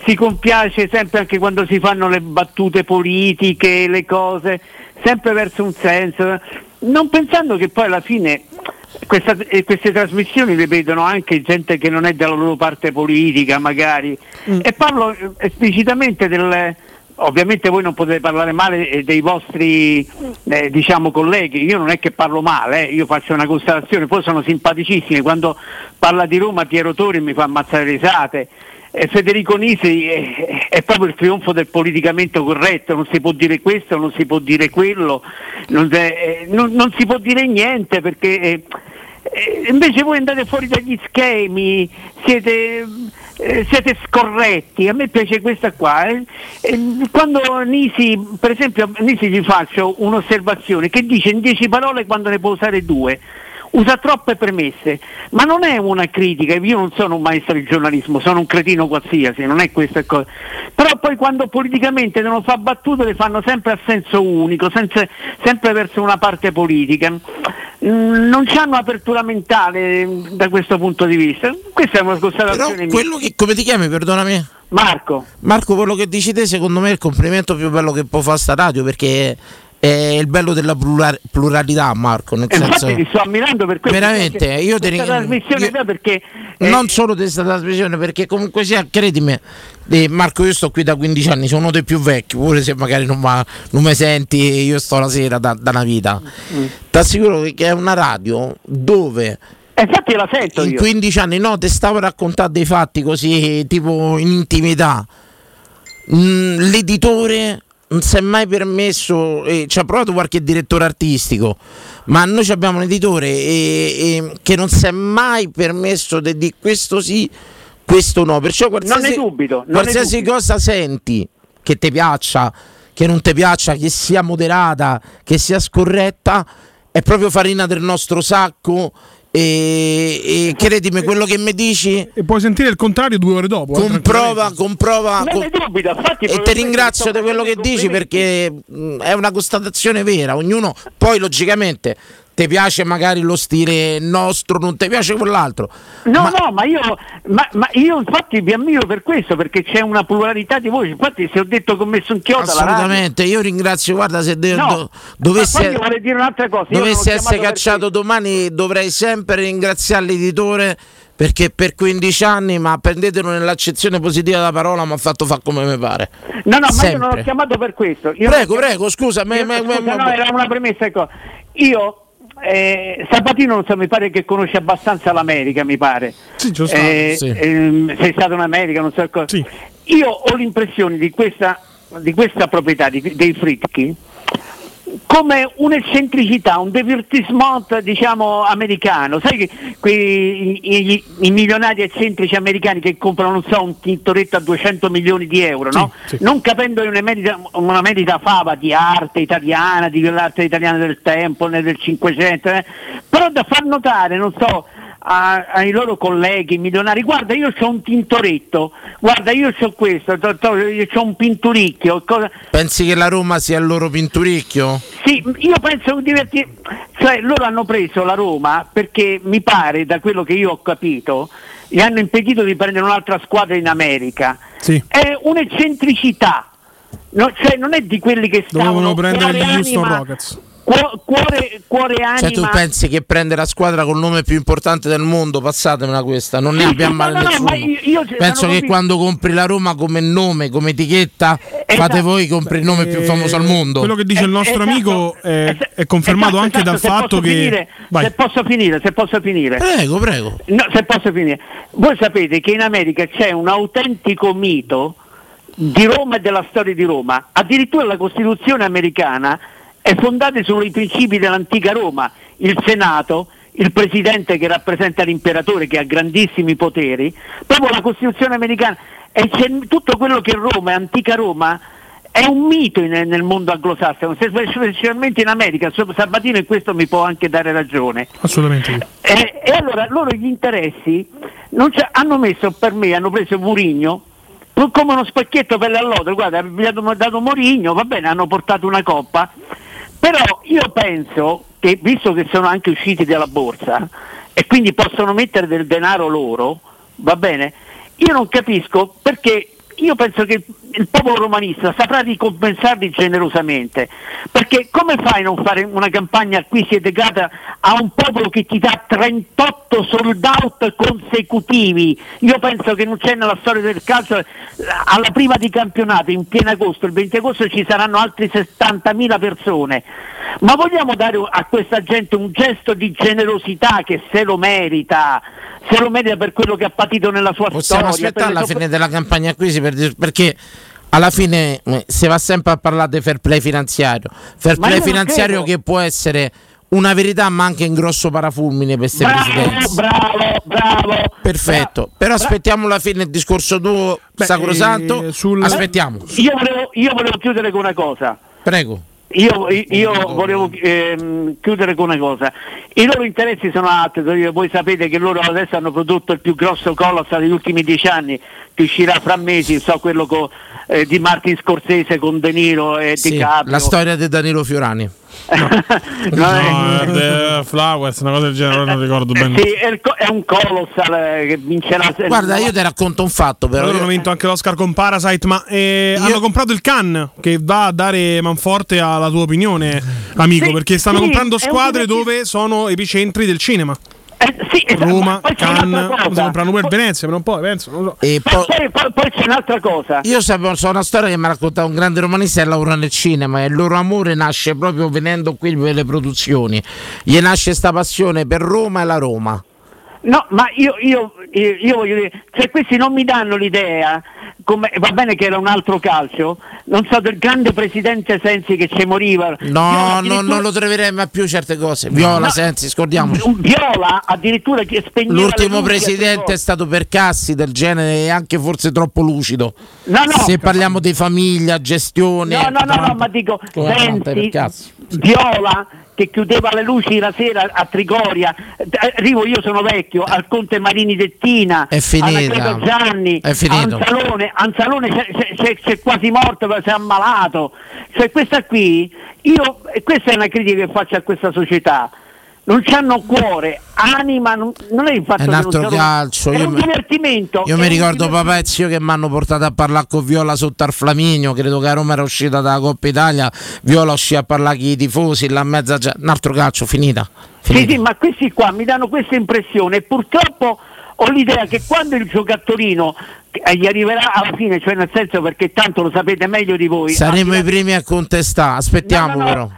si compiace sempre anche quando si fanno le battute politiche, le cose, sempre verso un senso, non pensando che poi alla fine queste trasmissioni le vedono anche gente che non è dalla loro parte politica magari, e parlo esplicitamente del... Ovviamente voi non potete parlare male dei vostri diciamo colleghi, io non è che parlo male, io faccio una constatazione, poi sono simpaticissimi, quando parla di Roma Piero Torri mi fa ammazzare risate, Federico Nisi è proprio il trionfo del politicamente corretto, non si può dire questo, non si può dire quello, non si può dire niente perché... invece voi andate fuori dagli schemi, siete scorretti, a me piace questa qua, eh. Quando Nisi, per esempio, Nisi gli faccio un'osservazione che dice in 10 parole quando ne può usare 2, usa troppe premesse, ma non è una critica, io non sono un maestro di giornalismo, sono un cretino qualsiasi, non è questa cosa, però poi quando politicamente non fa battute le fanno sempre a senso unico, sempre verso una parte politica, non c'hanno apertura mentale da questo punto di vista, questa è una constatazione mia. Quello che, come ti chiami, perdonami? Marco, quello che dici te secondo me è il complimento più bello che può fare sta radio, perché è il bello della pluralità, Marco, nel senso, infatti ti sto ammirando per questo, veramente io ti ringrazio perché non solo di questa trasmissione, perché comunque sia, credimi, Marco, io sto qui da 15 anni, sono uno dei più vecchi, pure se magari non mi senti, io sto la sera da una vita. Ti assicuro che è una radio dove infatti la sento in 15 anni no, ti stavo raccontando dei fatti così tipo in intimità, l'editore non si è mai permesso, ci ha provato qualche direttore artistico, ma noi abbiamo un editore che non si è mai permesso di questo sì, questo no, perciò qualsiasi cosa senti che ti piaccia, che non ti piaccia, che sia moderata, che sia scorretta, è proprio farina del nostro sacco. E credimi, quello che mi dici, e puoi sentire il contrario 2 ore dopo. Comprova, e ti ringrazio di quello che dici, perché è una constatazione vera. Ognuno poi logicamente ti piace magari lo stile nostro, non ti piace quell'altro. Ma io infatti vi ammiro per questo, perché c'è una pluralità di voci. Infatti se ho detto che ho messo un chiodo assolutamente, io ringrazio, guarda, se dovesse essere cacciato domani dovrei sempre ringraziare l'editore, perché per 15 anni, ma prendetelo nell'accezione positiva della parola, mi ha fatto fare come mi pare. Ma io non l'ho chiamato per questo. Era una premessa. Ecco. Io Sabatino non so, mi pare che conosce abbastanza l'America, mi pare. Sì, giusto. Sì. Sei stato in America, non so cosa. Sì. Io ho l'impressione di questa proprietà dei Fritchi come un'eccentricità, un divertissement diciamo americano, sai che i milionari eccentrici americani che comprano non so un tintoretto a 200 milioni di euro, no? Sì, sì. Non capendo una merita fava di arte italiana, di quell'arte italiana del tempo, né del 500, però da far notare, non so, ai loro colleghi milionari, guarda io c'ho un tintoretto, guarda io c'ho questo, io c'ho un pinturicchio. Pensi che la Roma sia il loro pinturicchio? Sì, io penso cioè loro hanno preso la Roma perché mi pare, da quello che io ho capito, gli hanno impedito di prendere un'altra squadra in America. Sì. È un'eccentricità, no, cioè non è di quelli che stavano dovevano prendere il Houston Rockets. Cuore anima. Cioè, tu pensi che prende la squadra col nome più importante del mondo? Passatemela questa, non ne abbiamo male nessuno. Ma io penso che quando compri la Roma come nome, come etichetta, fate voi, compri il nome più famoso al mondo. Quello che dice il nostro amico è confermato anche dal fatto che... Se posso finire. Prego. No, se posso finire. Voi sapete che in America c'è un autentico mito di Roma e della storia di Roma. Addirittura la Costituzione americana è fondata sui principi dell'antica Roma: il Senato, il presidente che rappresenta l'imperatore, che ha grandissimi poteri. Proprio la Costituzione americana, e c'è tutto quello che Roma è antica Roma. È un mito nel mondo anglosassone, specialmente in America. Sabatino in questo mi può anche dare ragione. Assolutamente. E allora loro gli interessi hanno preso Mourinho come uno spacchietto per l'allodo. Guarda, mi hanno dato Mourinho, va bene, hanno portato una coppa, però io penso che, visto che sono anche usciti dalla borsa e quindi possono mettere del denaro loro, va bene, io non capisco perché. Io penso che il popolo romanista saprà ricompensarli generosamente, perché come fai a non fare una campagna qui dedicata a un popolo che ti dà 38 sold out consecutivi? Io penso che non c'è nella storia del calcio, alla prima di campionato, in pieno agosto, il 20 agosto ci saranno altri 70.000 persone. Ma vogliamo dare a questa gente un gesto di generosità che se lo merita per quello che ha patito nella sua storia. Possiamo aspettare la fine della campagna qui, perché alla fine si va sempre a parlare di fair play finanziario che può essere una verità ma anche in grosso parafulmine per queste presidenze. Bravo. Perfetto. Però aspettiamo la fine del discorso tuo, sacrosanto. Aspettiamo. Io volevo chiudere con una cosa. Prego. Io volevo chiudere con una cosa. I loro interessi sono altri. Voi sapete che loro adesso hanno prodotto il più grosso collab degli ultimi 10 anni, che uscirà fra mesi, quello di Martin Scorsese con De Niro e Di Caprio. La storia di Danilo Fiorani. Flowers, una cosa del genere, non ricordo bene. Sì, è un colossal che vincerà. Guarda, io ti racconto un fatto, però. Loro hanno vinto anche l'Oscar con Parasite, ma hanno comprato il Cannes, che va a dare manforte alla tua opinione, amico, perché stanno comprando squadre dove sono epicentri del cinema. Roma, Cannes, stiamo comprando pure Venezia per un po', penso, non so. E poi c'è un'altra cosa. Io so una storia che mi ha raccontato un grande romanista che lavora nel cinema, e il loro amore nasce proprio venendo qui per le produzioni. Gli nasce questa passione per Roma e la Roma. No, ma io voglio dire, se questi non mi danno l'idea, come, va bene che era un altro calcio, non so, del grande presidente Sensi che ci moriva. No, non lo troverei mai più certe cose. Viola, Sensi, scordiamoci. Viola addirittura che spegneva. L'ultimo presidente è stato Percassi, del genere, e anche forse troppo lucido. No. Se parliamo di famiglia, gestione. No, ma dico Sensi, Viola, che chiudeva le luci la sera a Trigoria. Arrivo, io sono vecchio, al Conte Marini Dettina, alla Gianni, Anzalone c'è quasi morto, si è ammalato. Cioè questa qui, questa è una critica che faccio a questa società. Non c'hanno cuore, anima, non è il fatto. È un altro calcio, è un divertimento. Io mi ricordo papà e zio che mi hanno portato a parlare con Viola sotto al Flaminio. Credo che a Roma era uscita dalla Coppa Italia. Viola uscì a parlare con i tifosi là a mezza. Un altro calcio, finita. Sì, ma questi qua mi danno questa impressione. Purtroppo ho l'idea che quando il giocattolino gli arriverà alla fine, cioè nel senso, perché tanto lo sapete meglio di voi, saremo i primi a contestare. Aspettiamo però.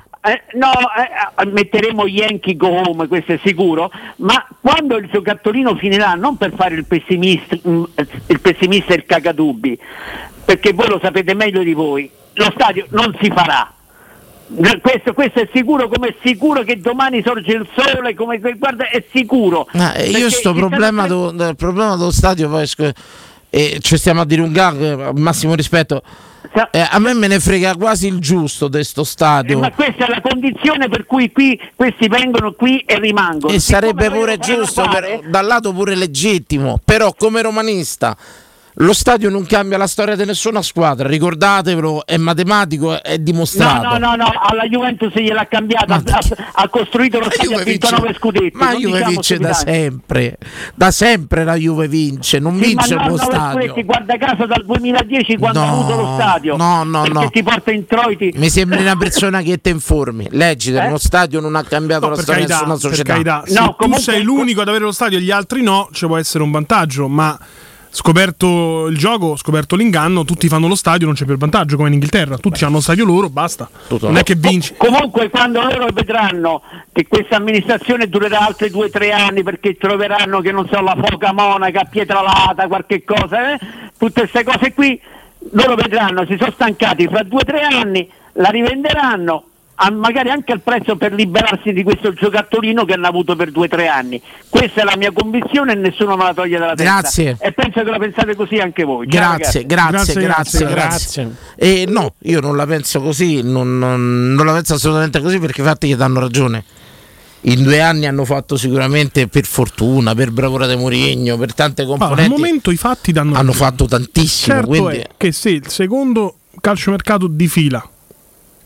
Metteremo Yankee Go Home, questo è sicuro, ma quando il giocattolino finirà, non per fare il pessimista e il cacadubbi, perché voi lo sapete meglio di voi, lo stadio non si farà. Questo è sicuro, come è sicuro che domani sorge il sole, come guarda, è sicuro. Io sto problema dello stadio poi, ci stiamo a dilungare, al massimo rispetto. A me ne frega quasi il giusto di sto stadio, ma questa è la condizione per cui questi vengono qui e rimangono. E sarebbe pure giusto, dal lato pure legittimo, però come romanista Lo stadio non cambia la storia di nessuna squadra, ricordatevelo, è matematico, è dimostrato. No, alla Juventus gliel'ha cambiata, ha costruito lo stadio a 29 scudetti. Ma la Juve vince da sempre la Juve vince, non sì, vince lo stadio. Scudetti, guarda caso dal 2010 quando ha avuto lo stadio. No. Ti porta introiti. Mi sembra una persona che te informi. Leggite, lo stadio non ha cambiato la storia di nessuna società. Carità. Se comunque... tu sei l'unico ad avere lo stadio e gli altri no, ci può essere un vantaggio, ma... scoperto il gioco, scoperto l'inganno, tutti fanno lo stadio, non c'è più il vantaggio come in Inghilterra, tutti hanno lo stadio loro, basta. Tutto non è che vinci. Comunque quando loro vedranno che questa amministrazione durerà altri 2-3 anni perché troveranno che non so la foca monaca, pietralata, qualche cosa, tutte queste cose qui, loro vedranno, si sono stancati, fra 2-3 anni la rivenderanno. Magari anche al prezzo per liberarsi di questo giocattolino che hanno avuto per 2-3 anni. Questa è la mia convinzione e nessuno me la toglie dalla testa. Grazie. E penso che la pensate così anche voi. Grazie. No, io non la penso così, non la penso assolutamente così, perché i fatti che danno ragione. In 2 anni hanno fatto sicuramente, per fortuna, per bravura di Mourinho, per tante componenti. Al momento i fatti danno ragione. Hanno fatto tantissimo. Certo, quindi... è che se il secondo calciomercato di fila,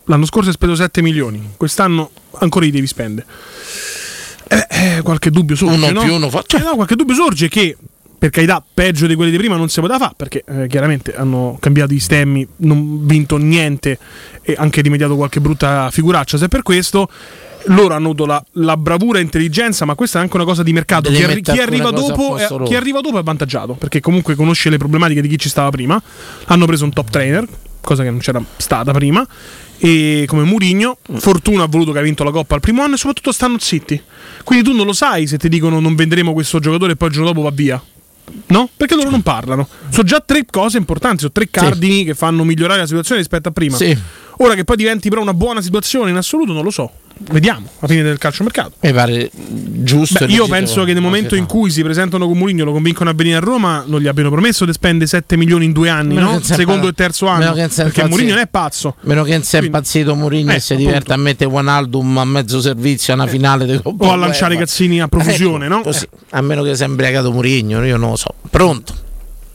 l'anno scorso hai speso 7 milioni, quest'anno ancora li devi spendere. Qualche dubbio sorge. Qualche dubbio sorge che, per carità, peggio di quelli di prima non si poteva fare, perché chiaramente hanno cambiato i stemmi, non vinto niente e anche rimediato qualche brutta figuraccia. Se per questo loro hanno avuto la bravura e intelligenza, ma questa è anche una cosa di mercato. Chi arriva dopo è avvantaggiato, perché comunque conosce le problematiche di chi ci stava prima. Hanno preso un top trainer, cosa che non c'era stata prima, e come Mourinho, fortuna ha voluto che ha vinto la Coppa al primo anno, e soprattutto stanno zitti, quindi tu non lo sai se ti dicono non venderemo questo giocatore e poi il giorno dopo va via, no? Perché loro non parlano. Sono già 3 cose importanti, sono 3 cardini che fanno migliorare la situazione rispetto a prima. Ora che poi diventi però una buona situazione in assoluto non lo so, vediamo alla fine del calciomercato. Mi pare giusto. Io penso che nel momento in cui si presentano con Mourinho, lo convincono a venire a Roma, non gli abbiano promesso di spendere 7 milioni in 2 anni, no? Secondo e terzo anno, perché Mourinho non è pazzo. Meno che non sia impazzito Mourinho e si diverte a mettere Wijnaldum a mezzo servizio a una finale di Coppa, o a lanciare Cazzini a profusione, no? Così. A meno che sia imbriagato Mourinho, io non lo so. Pronto.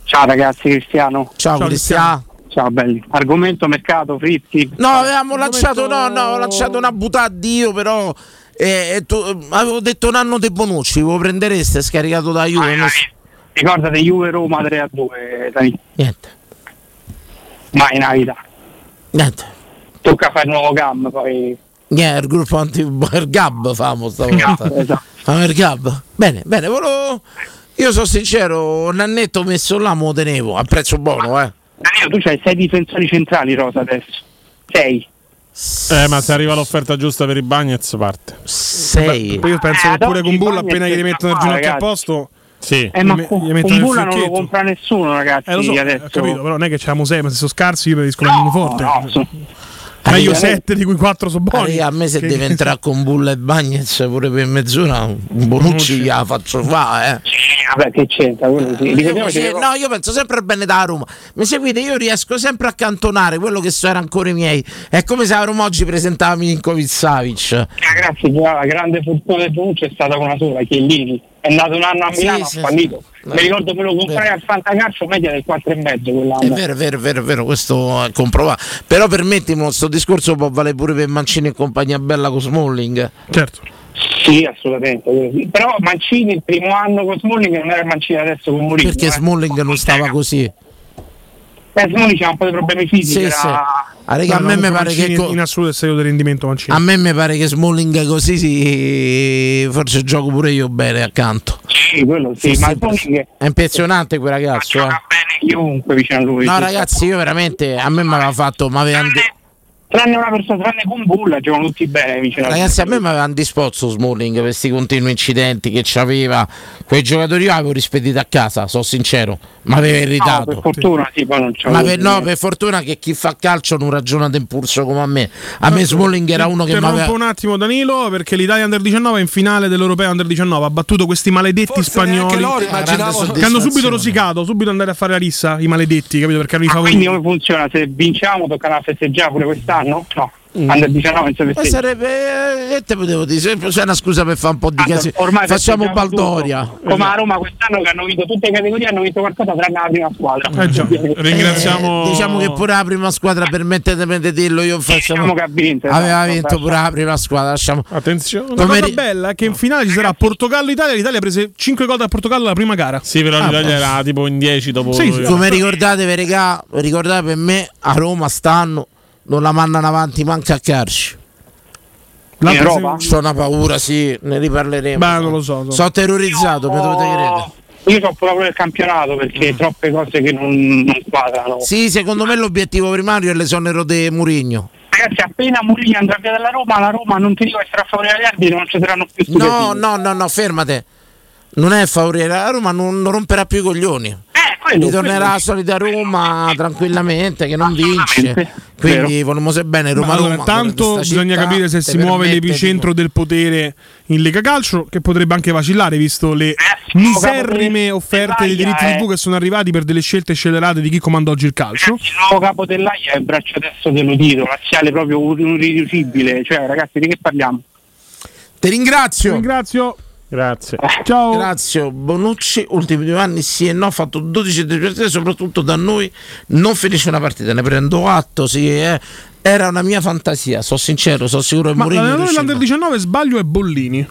Ciao ragazzi, Cristiano. Ciao Cristiano. Ciao belli. Argomento mercato, Fritti. No, avevamo lanciato una buttata a Dio, però avevo detto un anno De Bonucci, lo prendereste scaricato da Juve. Ricordate Juve Roma 3-2, dai. Niente. Mai Navidad. Niente. Tocca fare il nuovo GAM poi. Il gruppo il GAB famo stavolta. Esatto. Il GAB. Bene, io sono sincero, un annetto messo là me lo tenevo, a prezzo buono, Danilo, tu c'hai 6 difensori centrali rosa adesso. 6. Ma se arriva l'offerta giusta per i Bagnets parte. 6. Io penso che pure con Bulla appena gli rimettono il ginocchio a posto. Sì. Ma con Bulla non lo compra nessuno, ragazzi. Lo so, adesso. Ho capito, però non è che c'è la Musei, ma se sono scarsi io preferisco la forte. Ma io 7 di cui 4 sono buoni. A me se deve entrare con Bulla e Bagnets pure per mezz'ora un Bonucci gliela faccio fare. Vabbè, che c'entra? Io penso sempre al bene da Roma. Mi seguite? Io riesco sempre a accantonare quello che era ancora i miei. È come se a Roma oggi presentava Milinkovic Savic. Ragazzi, la grande fortuna del Bonucci è stata una sola, Chiellini. È andato un anno a Milano, ha fallito. Mi ricordo che lo comprai al Fantacalcio, media del 4,5 quell'anno. È vero, questo è comprovato. Però permettimelo, sto discorso può valere pure per Mancini e compagnia bella con Smalling. Certo. Sì, assolutamente. Però Mancini il primo anno con Smalling non era il Mancini adesso con Mourinho. Perché Smalling non stava così. Smalling c'ha un po' di problemi fisici. A me mi pare che in assoluto il serio del rendimento Mancini. A me mi pare che Smalling così forse gioco pure io bene accanto. Sì, quello sì, ma è impressionante quel ragazzo. Gioca bene chiunque vicino a lui. No ragazzi, io veramente a me mi aveva fatto, ma tranne una persona, tranne con Bulla giocano tutti bene vicino. Ragazzi, a me mi avevano disposto Smalling per questi continui incidenti che c'aveva. Quei giocatori io avevo rispedito a casa, sono sincero, ma aveva irritato. Per fortuna sì, poi non c'avevo. Per fortuna che chi fa calcio non ragiona d'impulso come a me. A me Smalling era uno che mi aveva... un attimo Danilo, perché l'Italia Under 19 è in finale dell'Europeo Under 19, ha battuto questi maledetti spagnoli. Che hanno subito rosicato, subito andare a fare la rissa, i maledetti, capito? Perché erano i favoriti. Quindi come funziona? Se vinciamo toccano a festeggiare pure quest'anno? No. Under 19 in Serie C. Sarebbe te potevo dire, c'è una scusa per fare un po' di casino. Ormai facciamo baldoria. Come a Roma quest'anno che hanno vinto tutte le categorie, hanno vinto qualcosa tranne la prima squadra. Ringraziamo. Diciamo che pure la prima squadra, permettetemi di dirlo, io facciamo che ha vinto. Aveva vinto pure la prima squadra, lasciamo. Attenzione. Una cosa bella è che in finale ci sarà Portogallo-Italia. L'Italia prese 5 gol da Portogallo la prima gara. Sì, però l'Italia era tipo in 10 dopo. Sì, sì. Come ricordatevi, regà, ricordate per me a Roma stanno non la mandano avanti manca a carci. C'ho una paura, sì, ne riparleremo. Ma non lo so. Sono terrorizzato, mi dovete credere. Io sono proprio del campionato perché troppe cose che non quadrano. Sì, secondo me l'obiettivo primario è l'esonero di Mourinho. Ragazzi, appena Mourinho andrà via dalla Roma, la Roma non ti dico essere a favore degli arbitri, non ci saranno più stupefini. No, fermate. Non è a favore, la Roma non romperà più i coglioni. Ritornerà la solita Roma tranquillamente, che non vince, quindi vogliamo se bene Roma. Tanto bisogna capire se si muove l'epicentro del potere in Lega Calcio, che potrebbe anche vacillare visto le miserrime offerte dei diritti TV che sono arrivati per delle scelte scellerate di chi comanda oggi il calcio. Il nuovo capo dell'AIA è il braccio destro del Lotito, razziale proprio un irriducibile, cioè ragazzi di che parliamo? Ti ringrazio. Grazie. Ciao. Grazie. Bonucci, ultimi 2 anni sì e no, ha fatto 12 partite, soprattutto da noi non finisce una partita, ne prendo atto, sì, era una mia fantasia, sono sincero, sono sicuro che Mourinho. Ma l'allenatore dell'Under 19 sbaglio è Bollini,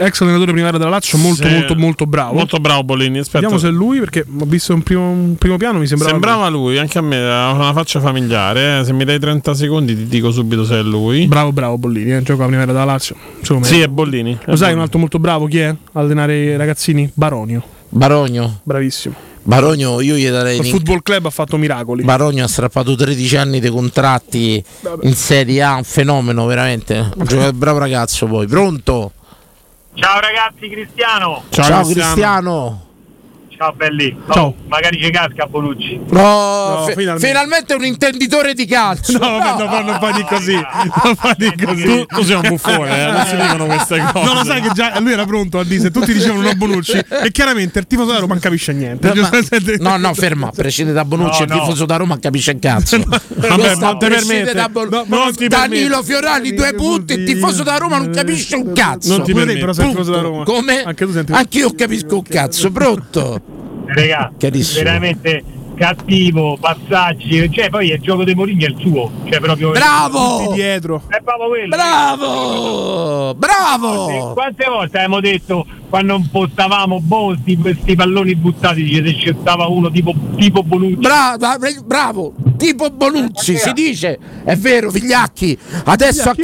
ex allenatore primario della Lazio, molto bravo. Molto bravo Bollini, aspetta. Vediamo se è lui, perché ho visto un primo piano, mi sembrava lui, anche a me ha una faccia familiare, se mi dai 30 secondi ti dico subito se è lui. Bravo Bollini, gioca la primaria della Lazio. Insomma, sì, è Bollini. Lo sai un altro molto bravo chi è? Allenare i ragazzini? Baronio. Bravissimo. Baronio, io gli darei. Il Football Club ha fatto miracoli. Baronio ha strappato 13 anni di contratti in Serie A, un fenomeno veramente. Bravo ragazzo poi. Pronto? Ciao ragazzi, Cristiano. Ciao Cristiano. Ciao belli. No, ciao. Magari ci casca Bonucci. Finalmente un intenditore di calcio. Non fa di così. Non fa di così. Tu sei un buffone, non si dicono queste cose. No, lo sai che già lui era pronto a dire se tutti dicevano no Bonucci e chiaramente il tifoso da Roma non capisce niente. No, ferma, prescinde da Bonucci, il tifoso da Roma non capisce un cazzo. Vabbè, non ti permette. Danilo Fiorani 2 punti, il tifoso da Roma non capisce un cazzo. Non ti permette però se il tifoso da Roma. Come? Anche io capisco un cazzo, pronto. Regà, veramente cattivo, passaggi, cioè poi il gioco dei Mourinho è il suo, cioè proprio bravo dietro. È proprio quello. Bravo! Quante volte abbiamo detto quando impostavamo questi palloni buttati ci si scettava uno tipo Bonucci. Bravo, tipo Bonucci, si dice, è vero, vigliacchi. Adesso a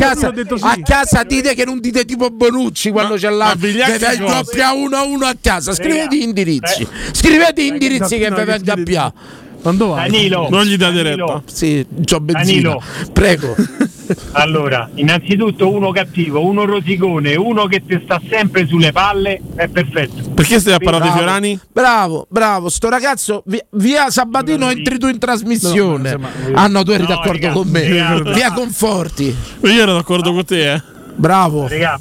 casa dite che non dite tipo Bonucci quando c'è la doppia 1-1 a casa. Scrivete indirizzi che vi venga via. Danilo, non gli date retta. Sì, c'ho benzina. Prego. Allora, innanzitutto uno cattivo, uno rosicone, uno che ti sta sempre sulle palle, è perfetto. Perché stai a parlare di Fiorani? Bravo, sto ragazzo, via Sabatino, entri tu in trasmissione. Tu eri d'accordo con me. Via Conforti. Io ero d'accordo con te, Bravo. Regà.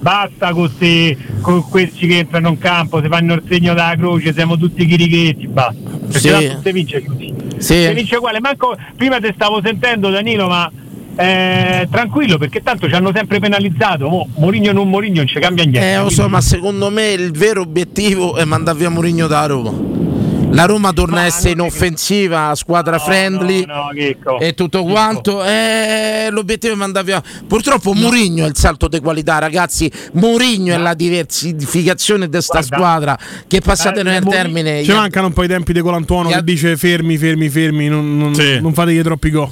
Basta con questi che entrano in campo, si fanno il segno della croce, siamo tutti chirichetti, basta. Perché tanto si vince così. Sì. Si vince uguale, manco prima te stavo sentendo Danilo, ma tranquillo perché tanto ci hanno sempre penalizzato. Mourinho non Mourinho non ci cambia niente. Lo so, ma secondo me il vero obiettivo è mandare via Mourinho da Roma. La Roma torna a essere in offensiva, squadra friendly e tutto quanto. L'obiettivo è mandare via. Purtroppo Mourinho è il salto di qualità, ragazzi. Mourinho è la diversificazione di sta squadra. Che passate nel termine. Ci mancano un po' i tempi di Colantuono che dice fermi, non fategli troppi gol.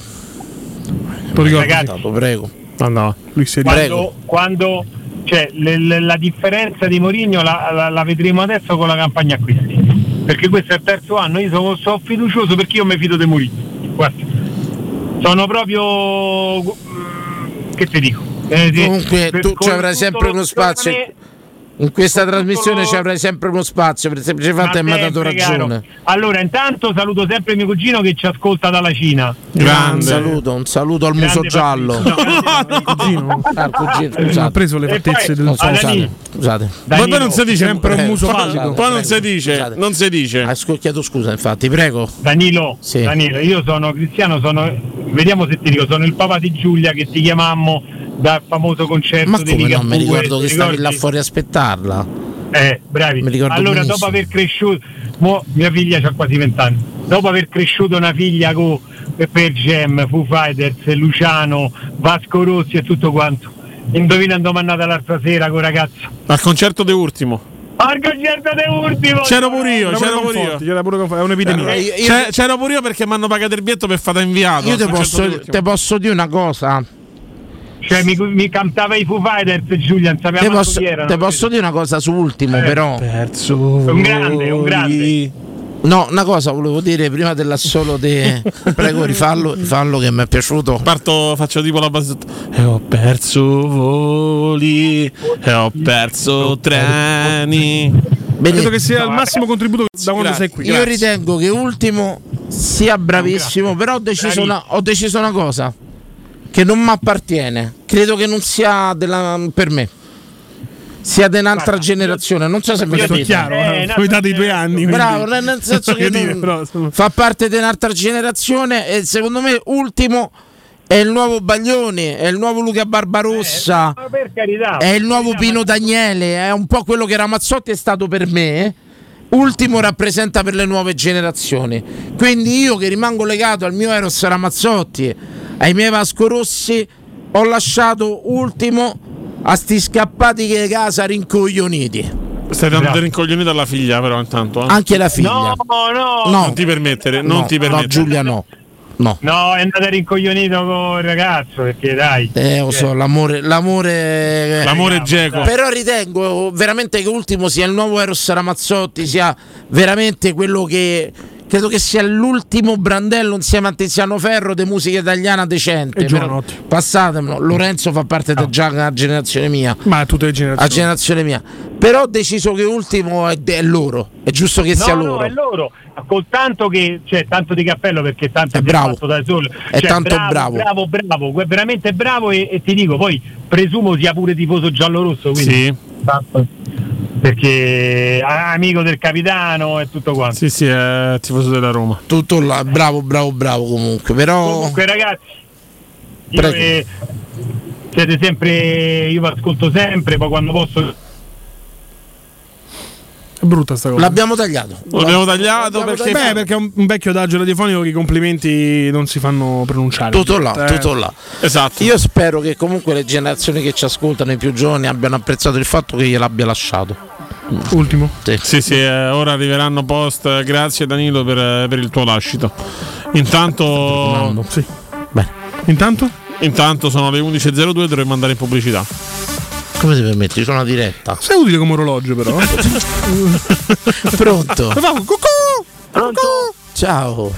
Ragazzi, prego. No. Lui si quando cioè, la differenza di Mourinho la vedremo adesso con la campagna acquisti. Perché questo è il 3º anno, io sono fiducioso perché io mi fido di Mourinho. Guarda, sono proprio che ti dico. Comunque tu ci avrai sempre uno spazio in questa trasmissione ci avrai sempre uno spazio, per il semplice fatto che mi ha dato ragione. Caro. Allora, intanto saluto sempre mio cugino che ci ascolta dalla Cina. Grande. Un saluto al grande muso giallo. Cugino. Ha preso le fattezze del scusate. Ma poi non si dice sempre un muso pallido. Poi non si dice, non si dice. Ha scocchiato scusa, infatti, prego. Danilo. Sì. Danilo, io sono Cristiano, vediamo se ti dico, sono il papà di Giulia che ti chiamammo dal famoso concerto. Ma come di Ligabue, non mi ricordo che stavi là fuori a aspettarla. Bravi. Allora, benissimo. Dopo aver cresciuto, mia figlia c'ha quasi 20 anni. Dopo aver cresciuto una figlia con Pearl Jam, Foo Fighters, Luciano, Vasco Rossi e tutto quanto. Indovina dove è andata l'altra sera con ragazzo. Al concerto di Ultimo. Al concerto di Ultimo c'ero pure io, è un'epidemia. C'ero pure io perché mi hanno pagato il biglietto per fare inviato. Io te posso dire una cosa. Cioè mi cantava i Foo Fighters, Giulia, Te posso dire una cosa su Ultimo, però. Perso un grande. No, una cosa volevo dire prima dell'assolo de... Prego, rifallo che mi è piaciuto. Parto, faccio tipo la bassetta. E ho perso voli, e ho perso treni. Credo che sia il massimo contributo da quando sei qui. Grazie. Io ritengo che Ultimo sia bravissimo, però ho deciso una cosa che non mi appartiene. Credo che non sia per me. Sia di un'altra generazione, non so se mi capite. Chiaro, poi dati 2 anni. Bravo, nel senso che fa parte di un'altra generazione e secondo me Ultimo è il nuovo Baglioni, è il nuovo Luca Barbarossa, per carità, è il nuovo Pino Daniele, è un po' quello che Ramazzotti è stato per me. Ultimo rappresenta per le nuove generazioni, quindi io che rimango legato al mio Eros Ramazzotti, ai miei Vasco Rossi, ho lasciato Ultimo a sti scappati che casa rincoglioniti. Stai dando rincoglioniti alla figlia, però intanto. Anche la figlia. No. Non ti permettere, non ti permettere. No, Giulia no, è andata rincoglionito con il ragazzo, perché dai. Lo so, l'amore cieco. Però ritengo veramente che Ultimo sia il nuovo Eros Ramazzotti, sia veramente quello che credo che sia l'ultimo brandello insieme a Tiziano Ferro di musica italiana decente. Passatemelo, Lorenzo fa parte già della generazione mia. Ma tutte le generazioni. La generazione mia. Però ho deciso che Ultimo è loro. È giusto che sia loro. No, è loro. Col tanto che cioè tanto di cappello perché tanto è bravo. Fatto da solo. Cioè, è tanto bravo, veramente bravo e ti dico, poi presumo sia pure tifoso giallorosso, quindi. Sì. Tanto. Perché amico del capitano e tutto quanto. Sì, è tifoso della Roma. Tutto là, bravo comunque. Però comunque ragazzi, siete sempre. Io vi ascolto sempre, poi quando posso. È brutta sta cosa. L'abbiamo tagliato perché perché è un vecchio adagio radiofonico che i complimenti non si fanno pronunciare. Tutto là. Esatto. Io spero che comunque le generazioni che ci ascoltano, i più giovani, abbiano apprezzato il fatto che gliel'abbia lasciato. Ultimo. Sì, ora arriveranno post. Grazie Danilo per il tuo lascito. Intanto sono le 11:02, dovremmo andare in pubblicità. Come ti permetti? Sono a diretta. Sei utile come orologio però. Pronto? Pronto? Ciao.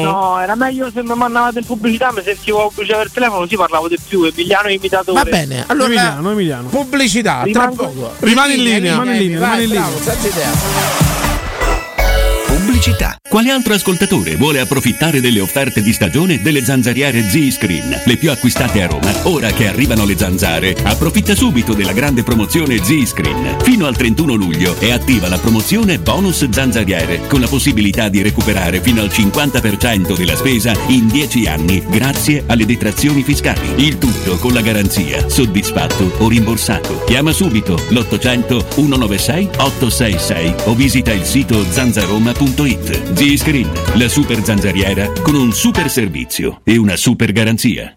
No, era meglio se mi mandavate in pubblicità, mi sentivo la pubblicità per telefono, così parlavo di più. Emiliano è imitatore. Va bene, allora Emiliano. Pubblicità, tra poco. Rimani in linea. Bravo, senza idea. Pubblicità. Quale altro ascoltatore vuole approfittare delle offerte di stagione delle zanzariere Z-Screen, le più acquistate a Roma? Ora che arrivano le zanzare, approfitta subito della grande promozione Z-Screen. Fino al 31 luglio è attiva la promozione bonus zanzariere, con la possibilità di recuperare fino al 50% della spesa in 10 anni grazie alle detrazioni fiscali. Il tutto con la garanzia soddisfatto o rimborsato. Chiama subito l'800 196 866 o visita il sito zanzaroma.it. Z-Screen, la super zanzariera con un super servizio e una super garanzia.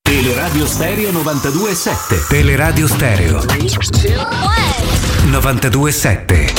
Teleradio Stereo 92.7. Teleradio Stereo 92.7.